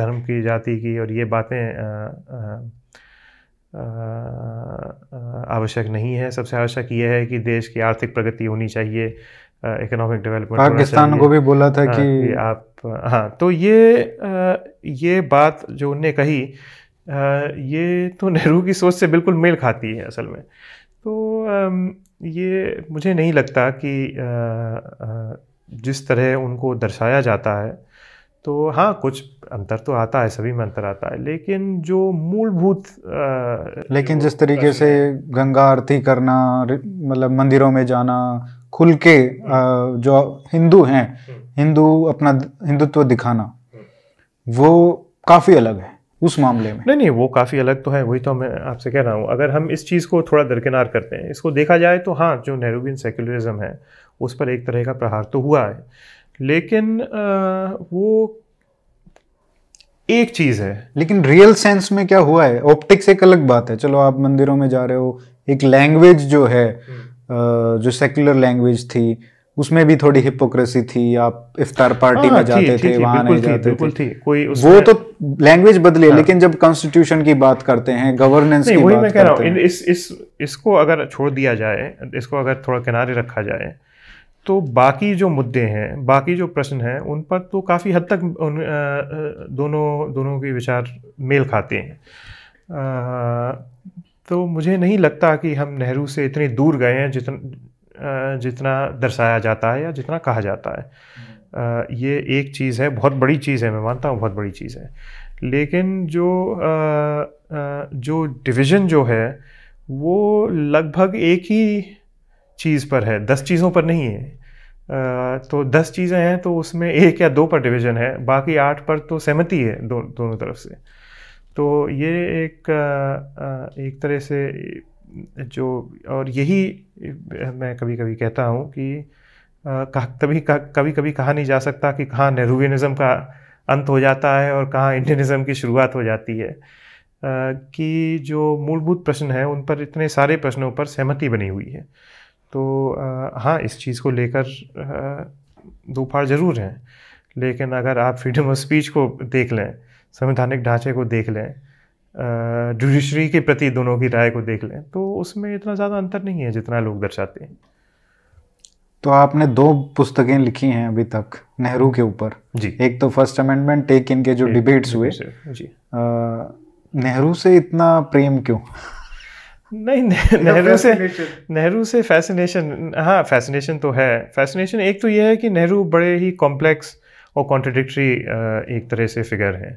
धर्म की, जाति की और ये बातें आवश्यक नहीं है। सबसे आवश्यक यह है कि देश की आर्थिक प्रगति होनी चाहिए, इकोनॉमिक डेवलपमेंट। पाकिस्तान को भी बोला था कि आप, हाँ, तो ये बात जो उनने कही, ये तो नेहरू की सोच से बिल्कुल मेल खाती है असल में। तो ये मुझे नहीं लगता कि जिस तरह उनको दर्शाया जाता है, तो हाँ कुछ अंतर तो आता है, सभी में अंतर आता है, लेकिन जो मूलभूत, लेकिन जिस तरीके से गंगा आरती करना, मतलब मंदिरों में जाना खुल के, जो हिंदू हैं, हिंदू अपना हिंदुत्व दिखाना, वो काफ़ी अलग है उस मामले में। नहीं, वो काफ़ी अलग तो है, वही तो मैं आपसे कह रहा हूँ। अगर हम इस चीज़ को थोड़ा दरकिनार करते हैं, इसको देखा जाए तो हाँ, जो नेहरूवियन सेक्युलरिज्म है उस पर एक तरह का प्रहार तो हुआ है, लेकिन वो एक चीज़ है। लेकिन रियल सेंस में क्या हुआ है, ऑप्टिक्स एक अलग बात है, चलो आप मंदिरों में जा रहे हो, एक लैंग्वेज जो है, जो सेक्युलर लैंग्वेज थी, उसमें भी थोड़ी हिपोक्रेसी थी। आप इफ्तार पार्टी में जाते थे, वहाँ नहीं जाते थे, कोई वो तो लैंग्वेज बदली। लेकिन जब कॉन्स्टिट्यूशन की बात करते हैं, गवर्नेंस की बात करते हैं, इसको अगर छोड़ दिया जाए, इसको अगर थोड़ा किनारे रखा जाए, तो बाकी जो मुद्दे हैं, बाकी जो प्रश्न हैं, उन पर तो काफ़ी हद तक दोनों के विचार मेल खाते हैं। तो मुझे नहीं लगता कि हम नेहरू से इतने दूर गए हैं जितना दर्शाया जाता है या जितना कहा जाता है। ये एक चीज़ है, बहुत बड़ी चीज़ है, मैं मानता हूँ बहुत बड़ी चीज़ है, लेकिन जो डिवीज़न जो है वो लगभग एक ही चीज़ पर है, 10 चीज़ों पर नहीं है। तो 10 चीज़ें हैं, तो उसमें 1 या 2 पर डिवीज़न है, बाकी 8 पर तो सहमति है दोनों तरफ से। तो ये एक तरह से जो, और यही मैं कभी कभी कहता हूँ कि कभी कभी कहा नहीं जा सकता कि कहाँ नेहरूवियनिज़म का अंत हो जाता है और कहाँ इंडियनिज़म की शुरुआत हो जाती है, कि जो मूलभूत प्रश्न है उन पर, इतने सारे प्रश्नों पर सहमति बनी हुई है। तो हाँ, इस चीज़ को लेकर दो फाड़ जरूर हैं, लेकिन अगर आप फ्रीडम ऑफ स्पीच को देख लें, संवैधानिक ढांचे को देख लें, जुडिशरी के प्रति दोनों की राय को देख लें, तो उसमें इतना ज़्यादा अंतर नहीं है जितना लोग दर्शाते हैं। तो आपने दो पुस्तकें लिखी हैं अभी तक नेहरू के ऊपर जी, एक तो फर्स्ट अमेंडमेंट, एक इनके जो डिबेट्स हुए जी। नेहरू से इतना प्रेम क्यों? नहीं, नेहरू से फैसिनेशन, हाँ फैसिनेशन तो है। फैसिनेशन एक तो यह है कि नेहरू बड़े ही कॉम्प्लेक्स और कॉन्ट्रडिक्टरी एक तरह से फिगर हैं।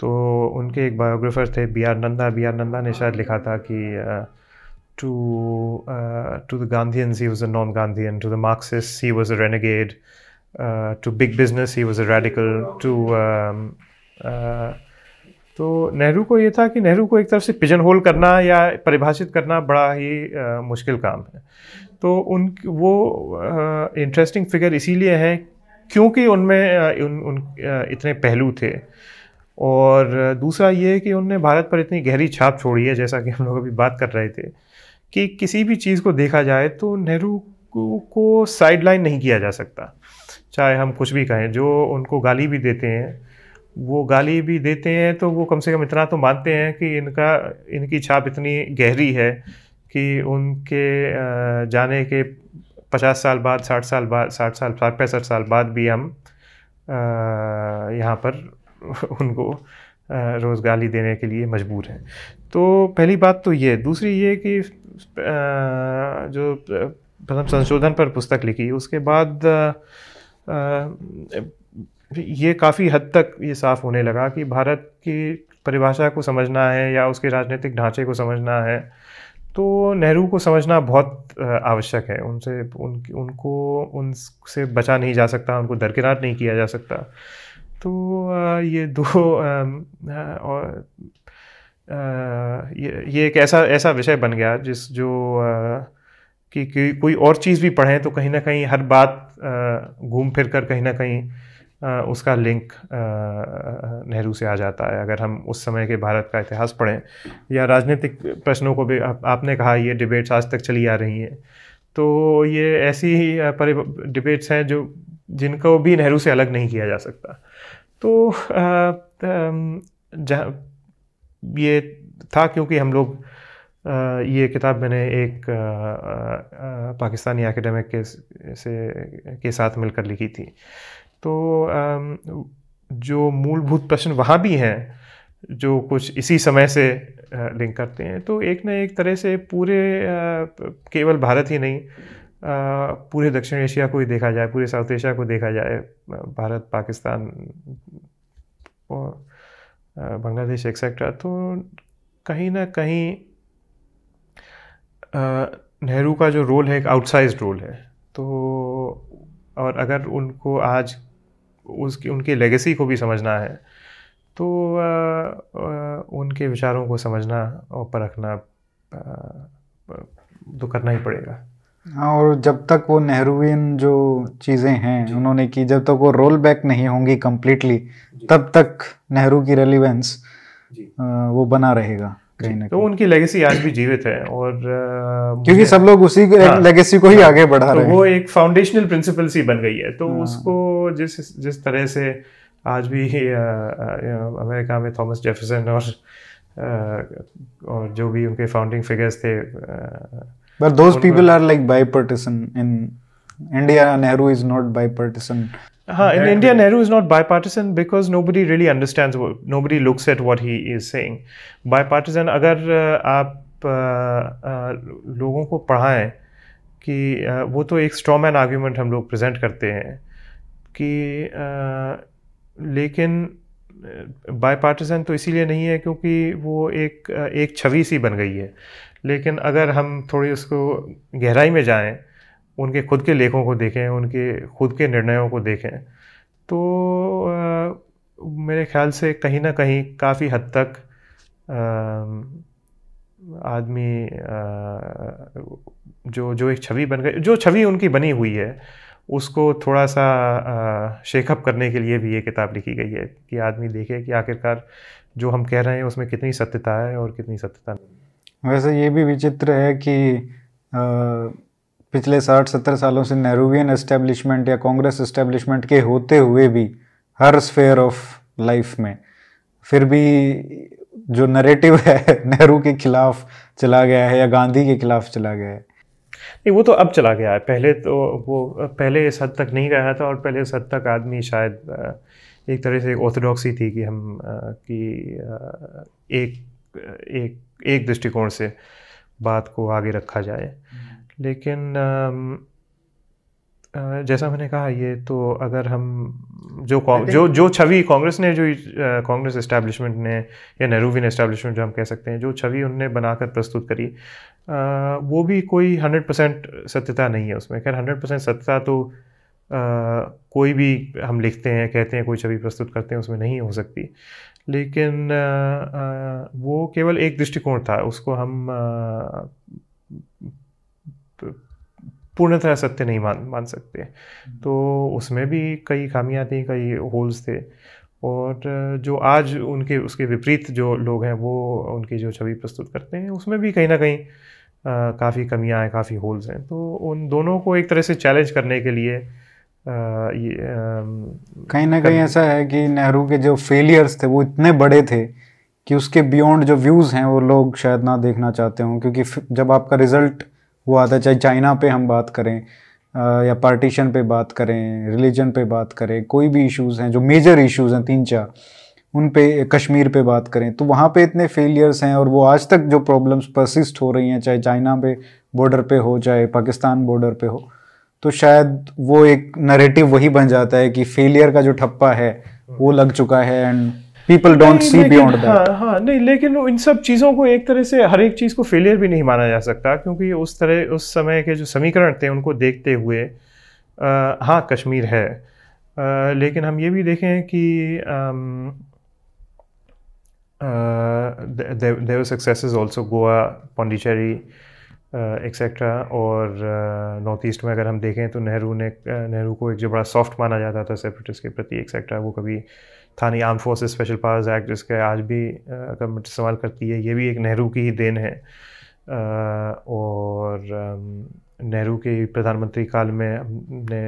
तो उनके एक बायोग्राफर थे बी आर नंदा ने शायद लिखा था कि to the Gandhians he was a non-Gandhian, to the Marxists he was a renegade, to big business he was a radical, तो नेहरू को ये था कि नेहरू को एक तरफ से पिजन होल करना या परिभाषित करना बड़ा ही मुश्किल काम है। तो उन वो इंटरेस्टिंग फिगर इसीलिए हैं क्योंकि उनमें इतने पहलू थे, और दूसरा ये कि उनने भारत पर इतनी गहरी छाप छोड़ी है, जैसा कि हम लोग अभी बात कर रहे थे, कि किसी भी चीज़ को देखा जाए तो नेहरू को साइडलाइन नहीं किया जा सकता, चाहे हम कुछ भी कहें। जो उनको गाली भी देते हैं, वो गाली भी देते हैं तो वो कम से कम इतना तो मानते हैं कि इनकी छाप इतनी गहरी है कि उनके जाने के 50 साल बाद, 60 साल बाद, 60 साल 65 साल बाद भी हम यहाँ पर उनको रोज़ गाली देने के लिए मजबूर हैं। तो पहली बात तो ये। दूसरी ये कि जो प्रथम संशोधन पर पुस्तक लिखी, उसके बाद ये काफ़ी हद तक ये साफ होने लगा कि भारत की परिभाषा को समझना है या उसके राजनीतिक ढांचे को समझना है तो नेहरू को समझना बहुत आवश्यक है। उनसे बचा नहीं जा सकता, उनको दरकिनार नहीं किया जा सकता। तो ये दो ये एक ऐसा विषय बन गया जिस जो कि कोई और चीज़ भी पढ़ें तो कहीं ना कहीं हर बात घूम फिर कर कहीं ना कहीं उसका लिंक नेहरू से आ जाता है। अगर हम उस समय के भारत का इतिहास पढ़ें या राजनीतिक प्रश्नों को भी, आपने कहा ये डिबेट्स आज तक चली आ रही हैं, तो ये ऐसी डिबेट्स हैं जो जिनको भी नेहरू से अलग नहीं किया जा सकता। तो ये था क्योंकि हम लोग ये किताब मैंने एक पाकिस्तानी एकेडमिक के साथ मिलकर लिखी थी। तो जो मूलभूत प्रश्न वहाँ भी हैं जो कुछ इसी समय से लिंक करते हैं, तो एक न एक तरह से पूरे केवल भारत ही नहीं, पूरे दक्षिण एशिया को ही देखा जाए, पूरे साउथ एशिया को देखा जाए, भारत, पाकिस्तान और बांग्लादेश एक्सेट्रा, तो कहीं ना कहीं नेहरू का जो रोल है एक आउटसाइज्ड रोल है। तो और अगर उनको आज उनके लेगेसी को भी समझना है तो उनके विचारों को समझना और परखना तो करना ही पड़ेगा। और जब तक वो नेहरूवियन जो चीज़ें हैं उन्होंने की, जब तक वो रोल बैक नहीं होंगी कम्प्लीटली, तब तक नेहरू की रेलिवेंस वो बना रहेगा कहीं ना कहीं। तो उनकी लेगेसी आज भी जीवित है और क्योंकि सब लोग उसी लेगेसी को ही आगे बढ़ा रहे हैं, वो एक फाउंडेशनल प्रिंसिपल सी बन गई है। तो उसको जिस तरह से आज भी अमेरिका में थॉमस जेफरसन और जो भी उनके फाउंडिंग फिगर्स थे, but those people are like bipartisan in India. Nehru is not bipartisan. In India Nehru is not bipartisan because nobody really understands, nobody looks at what he is saying. Bipartisan, अगर आप लोगों को पढ़ाएं कि वो तो एक straw man argument हम लोग प्रेजेंट करते हैं कि लेकिन बाईपार्टिसन तो इसीलिए नहीं है क्योंकि वो एक छवि सी बन गई है। लेकिन अगर हम थोड़ी उसको गहराई में जाएं, उनके खुद के लेखों को देखें, उनके खुद के निर्णयों को देखें, तो मेरे ख्याल से कहीं ना कहीं काफ़ी हद तक आदमी जो एक छवि बन गई, जो छवि उनकी बनी हुई है, उसको थोड़ा सा शेकअप करने के लिए भी ये किताब लिखी गई है कि आदमी देखे कि आखिरकार जो हम कह रहे हैं उसमें कितनी सत्यता है और कितनी सत्यता नहीं। वैसे ये भी विचित्र है कि पिछले 60-70 सालों से नेहरूवियन एस्टेब्लिशमेंट या कांग्रेस एस्टेब्लिशमेंट के होते हुए भी हर स्फेयर ऑफ लाइफ में फिर भी जो नरेटिव है नेहरू के खिलाफ चला गया है या गांधी के खिलाफ चला गया है। नहीं, वो तो अब चला गया है, पहले तो वो पहले इस हद तक नहीं गया था। और पहले इस हद तक आदमी शायद एक तरह से ऑर्थोडॉक्सी थी कि हम एक दृष्टिकोण से बात को आगे रखा जाए। लेकिन जैसा मैंने कहा, ये तो अगर हम जो छवि कांग्रेस ने, जो कांग्रेस एस्टैब्लिशमेंट ने या नेहरूवियन एस्टैब्लिशमेंट जो हम कह सकते हैं, जो छवि उनने बनाकर प्रस्तुत करी, वो भी कोई 100% सत्यता नहीं है उसमें। खैर 100% सत्यता तो कोई भी हम लिखते हैं, कहते हैं, कोई छवि प्रस्तुत करते हैं, उसमें नहीं हो सकती। लेकिन वो केवल एक दृष्टिकोण था, उसको हम पूर्णतः सत्य नहीं मान सकते। तो उसमें भी कई खामियां थी, कई होल्स थे। और जो आज उनके उसके विपरीत जो लोग हैं, वो उनकी जो छवि प्रस्तुत करते हैं, उसमें भी कहीं ना कहीं काफ़ी कमियां हैं, काफ़ी होल्स हैं। तो उन दोनों को एक तरह से चैलेंज करने के लिए कहीं ना कहीं ऐसा है कि नेहरू के जो फेलियर्स थे वो इतने बड़े थे कि उसके बियॉन्ड जो व्यूज़ हैं वो लोग शायद ना देखना चाहते हों। क्योंकि जब आपका रिजल्ट वो आता है, चाहे चाइना पे हम बात करें या पार्टीशन पे बात करें, रिलीजन पे बात करें, कोई भी इश्यूज़ हैं जो मेजर इश्यूज़ हैं 3-4 उन पे, कश्मीर पे बात करें, तो वहाँ पे इतने फेलियर्स हैं। और वो आज तक जो प्रॉब्लम्स परसिस्ट हो रही हैं, चाहे चाइना पे बॉर्डर पे हो, चाहे पाकिस्तान बॉर्डर पे हो, तो शायद वो एक नरेटिव वही बन जाता है कि फेलियर का जो ठप्पा है वो लग चुका है and people don't see beyond that. हाँ, नहीं, लेकिन इन सब चीज़ों को एक तरह से, हर एक चीज़ को फेलियर भी नहीं माना जा सकता, क्योंकि उस समय के जो समीकरण थे उनको देखते हुए, हाँ कश्मीर है, लेकिन हम ये भी देखें कि there were successes also, Goa, Pondicherry etcetera. और नॉर्थ ईस्ट में अगर हम देखें तो नेहरू को एक जो बड़ा सॉफ्ट माना जाता था सेपरेटिस्ट के प्रति एक्सेट्रा, वो कभी था नहीं। Arm forces special powers act, जिसका आज भी गवर्नमेंट इस्तेमाल करती है, ये भी एक नेहरू की ही देन है। और नेहरू के प्रधानमंत्री काल में हमने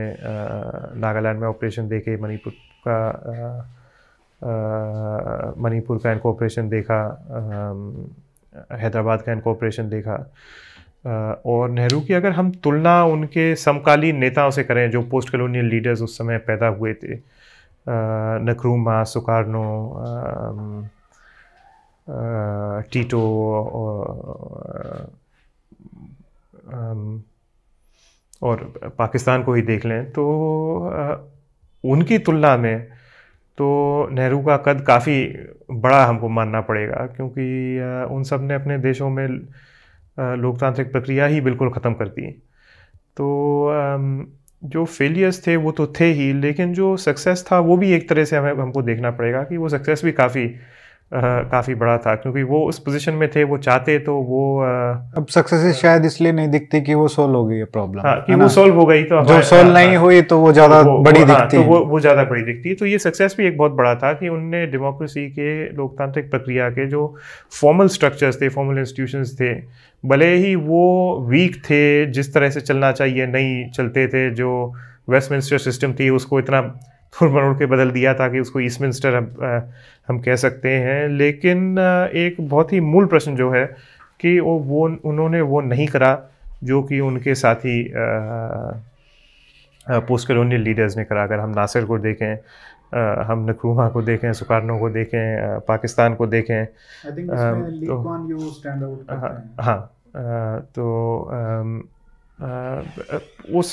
नागालैंड में ऑपरेशन देखे, मणिपुर का इनकॉर्पोरेशन देखा, हैदराबाद का इनकॉर्पोरेशन देखा। और नेहरू की अगर हम तुलना उनके समकालीन नेताओं से करें, जो पोस्ट कॉलोनियल लीडर्स उस समय पैदा हुए थे, नक्रूमा, सुकार्नो, टीटो, और पाकिस्तान को ही देख लें, तो उनकी तुलना में तो नेहरू का कद काफ़ी बड़ा हमको मानना पड़ेगा, क्योंकि उन सब ने अपने देशों में लोकतांत्रिक प्रक्रिया ही बिल्कुल ख़त्म कर दी। तो जो फेलियर्स थे वो तो थे ही, लेकिन जो सक्सेस था वो भी एक तरह से हमको देखना पड़ेगा कि वो सक्सेस भी काफ़ी बड़ा था, क्योंकि वो उस पोजीशन में थे, वो चाहते तो वो अब सक्सेस शायद इसलिए नहीं दिखती कि वो सॉल्व हो गई है प्रॉब्लम, कि वो सॉल्व हो गई, तो जो सॉल्व नहीं हुई तो वो ज़्यादा बड़ी दिखती है, वो ज़्यादा बड़ी दिखती है। तो ये सक्सेस भी एक बहुत बड़ा था कि उनने डेमोक्रेसी के, लोकतांत्रिक प्रक्रिया के जो फॉर्मल स्ट्रक्चर्स थे, फॉर्मल इंस्टीट्यूशंस थे, भले ही वो वीक थे, जिस तरह से चलना चाहिए नहीं चलते थे। जो वेस्टमिंस्टर सिस्टम थी उसको इतना थोड़ा-मोड़ा के बदल दिया था कि उसको ईस्टमिंस्टर हम कह सकते हैं। लेकिन एक बहुत ही मूल प्रश्न जो है कि वो उन्होंने वो नहीं करा जो कि उनके साथी पोस्ट कॉलोनियल लीडर्स ने करा। अगर हम नासिर को देखें, हम नक्रूमा को देखें, सुकार्नो को देखें, पाकिस्तान को देखें, तो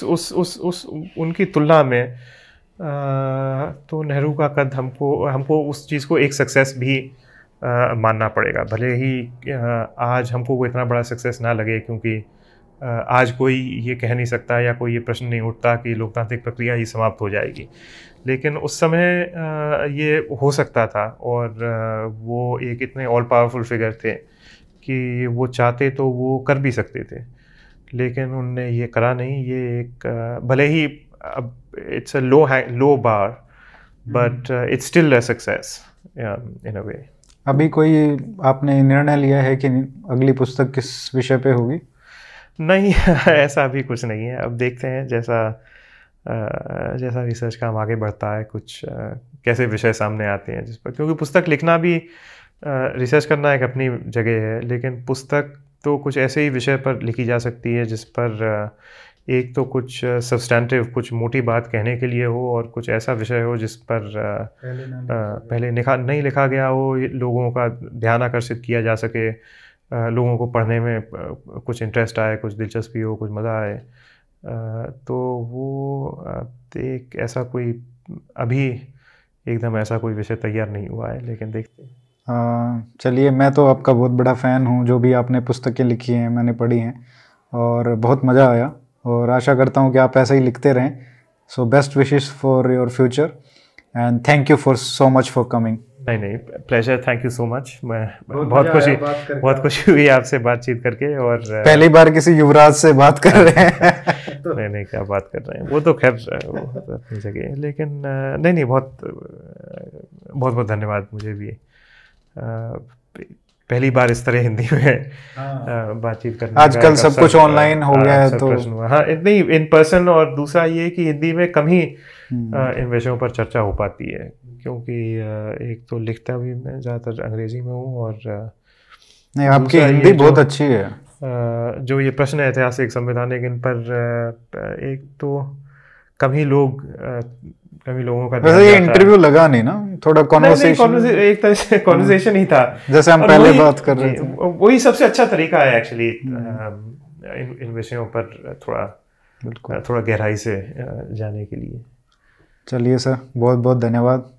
उनकी तुलना में तो नेहरू का कद हमको उस चीज़ को एक सक्सेस भी मानना पड़ेगा। भले ही आज हमको वो इतना बड़ा सक्सेस ना लगे, क्योंकि आज कोई ये कह नहीं सकता या कोई ये प्रश्न नहीं उठता कि लोकतांत्रिक प्रक्रिया ही समाप्त हो जाएगी, लेकिन उस समय ये हो सकता था। और वो एक इतने ऑल पावरफुल फिगर थे कि वो चाहते तो वो कर भी सकते थे, लेकिन उनने ये करा नहीं। ये एक, भले ही अब it's a low bar, but it's still a success in a way. अभी कोई आपने निर्णय लिया है कि अगली पुस्तक किस विषय पे होगी? नहीं ऐसा भी कुछ नहीं है। अब देखते हैं जैसा रिसर्च काम आगे बढ़ता है कुछ कैसे विषय सामने आते हैं जिस पर, क्योंकि पुस्तक लिखना भी रिसर्च करना एक अपनी जगह है, लेकिन पुस्तक तो कुछ ऐसे ही विषय पर लिखी जा सकती है जिस पर एक तो कुछ सब्सटेंटिव कुछ मोटी बात कहने के लिए हो और कुछ ऐसा विषय हो जिस पर पहले नहीं लिखा गया हो, लोगों का ध्यान आकर्षित किया जा सके, लोगों को पढ़ने में कुछ इंटरेस्ट आए, कुछ दिलचस्पी हो, कुछ मज़ा आए। तो वो एक ऐसा कोई अभी एकदम ऐसा कोई विषय तैयार नहीं हुआ है, लेकिन देखते हैं। चलिए, मैं तो आपका बहुत बड़ा फ़ैन हूँ, जो भी आपने पुस्तकें लिखी हैं मैंने पढ़ी हैं और बहुत मज़ा आया, और आशा करता हूँ कि आप ऐसे ही लिखते रहें। So best wishes for your future and thank you for so much for coming. नहीं, pleasure, thank you so much. मैं बहुत खुशी हुई आपसे बातचीत करके, और पहली बार किसी युवराज से बात कर रहे हैं तो नहीं क्या बात कर रहे हैं, वो तो खैर अपनी जगह, लेकिन नहीं, बहुत धन्यवाद। मुझे भी पहली बार इस तरह हिंदी में बातचीत करना, आजकल सब कुछ ऑनलाइन हो गया है तो नहीं, इन पर्सन। और दूसरा ये कि हिंदी में कम ही इन विषयों पर चर्चा हो पाती है, क्योंकि एक तो लिखता भी मैं ज़्यादातर अंग्रेजी में हूँ, और नहीं, आपकी हिंदी बहुत अच्छी है। जो ये प्रश्न है ऐतिहासिक संवैधानिक, इन पर एक तो कम ही लोग लोगों का वैसे ये इंटरव्यू लगा नहीं ना, थोड़ा कॉन्वर्सेशन, एक तरह से कॉन्वर्सेशन ही था जैसे हम पहले बात कर रहे थे, वही सबसे अच्छा तरीका है एक्चुअली इन विषयों पर थोड़ा गहराई से जाने के लिए। चलिए सर, बहुत बहुत धन्यवाद।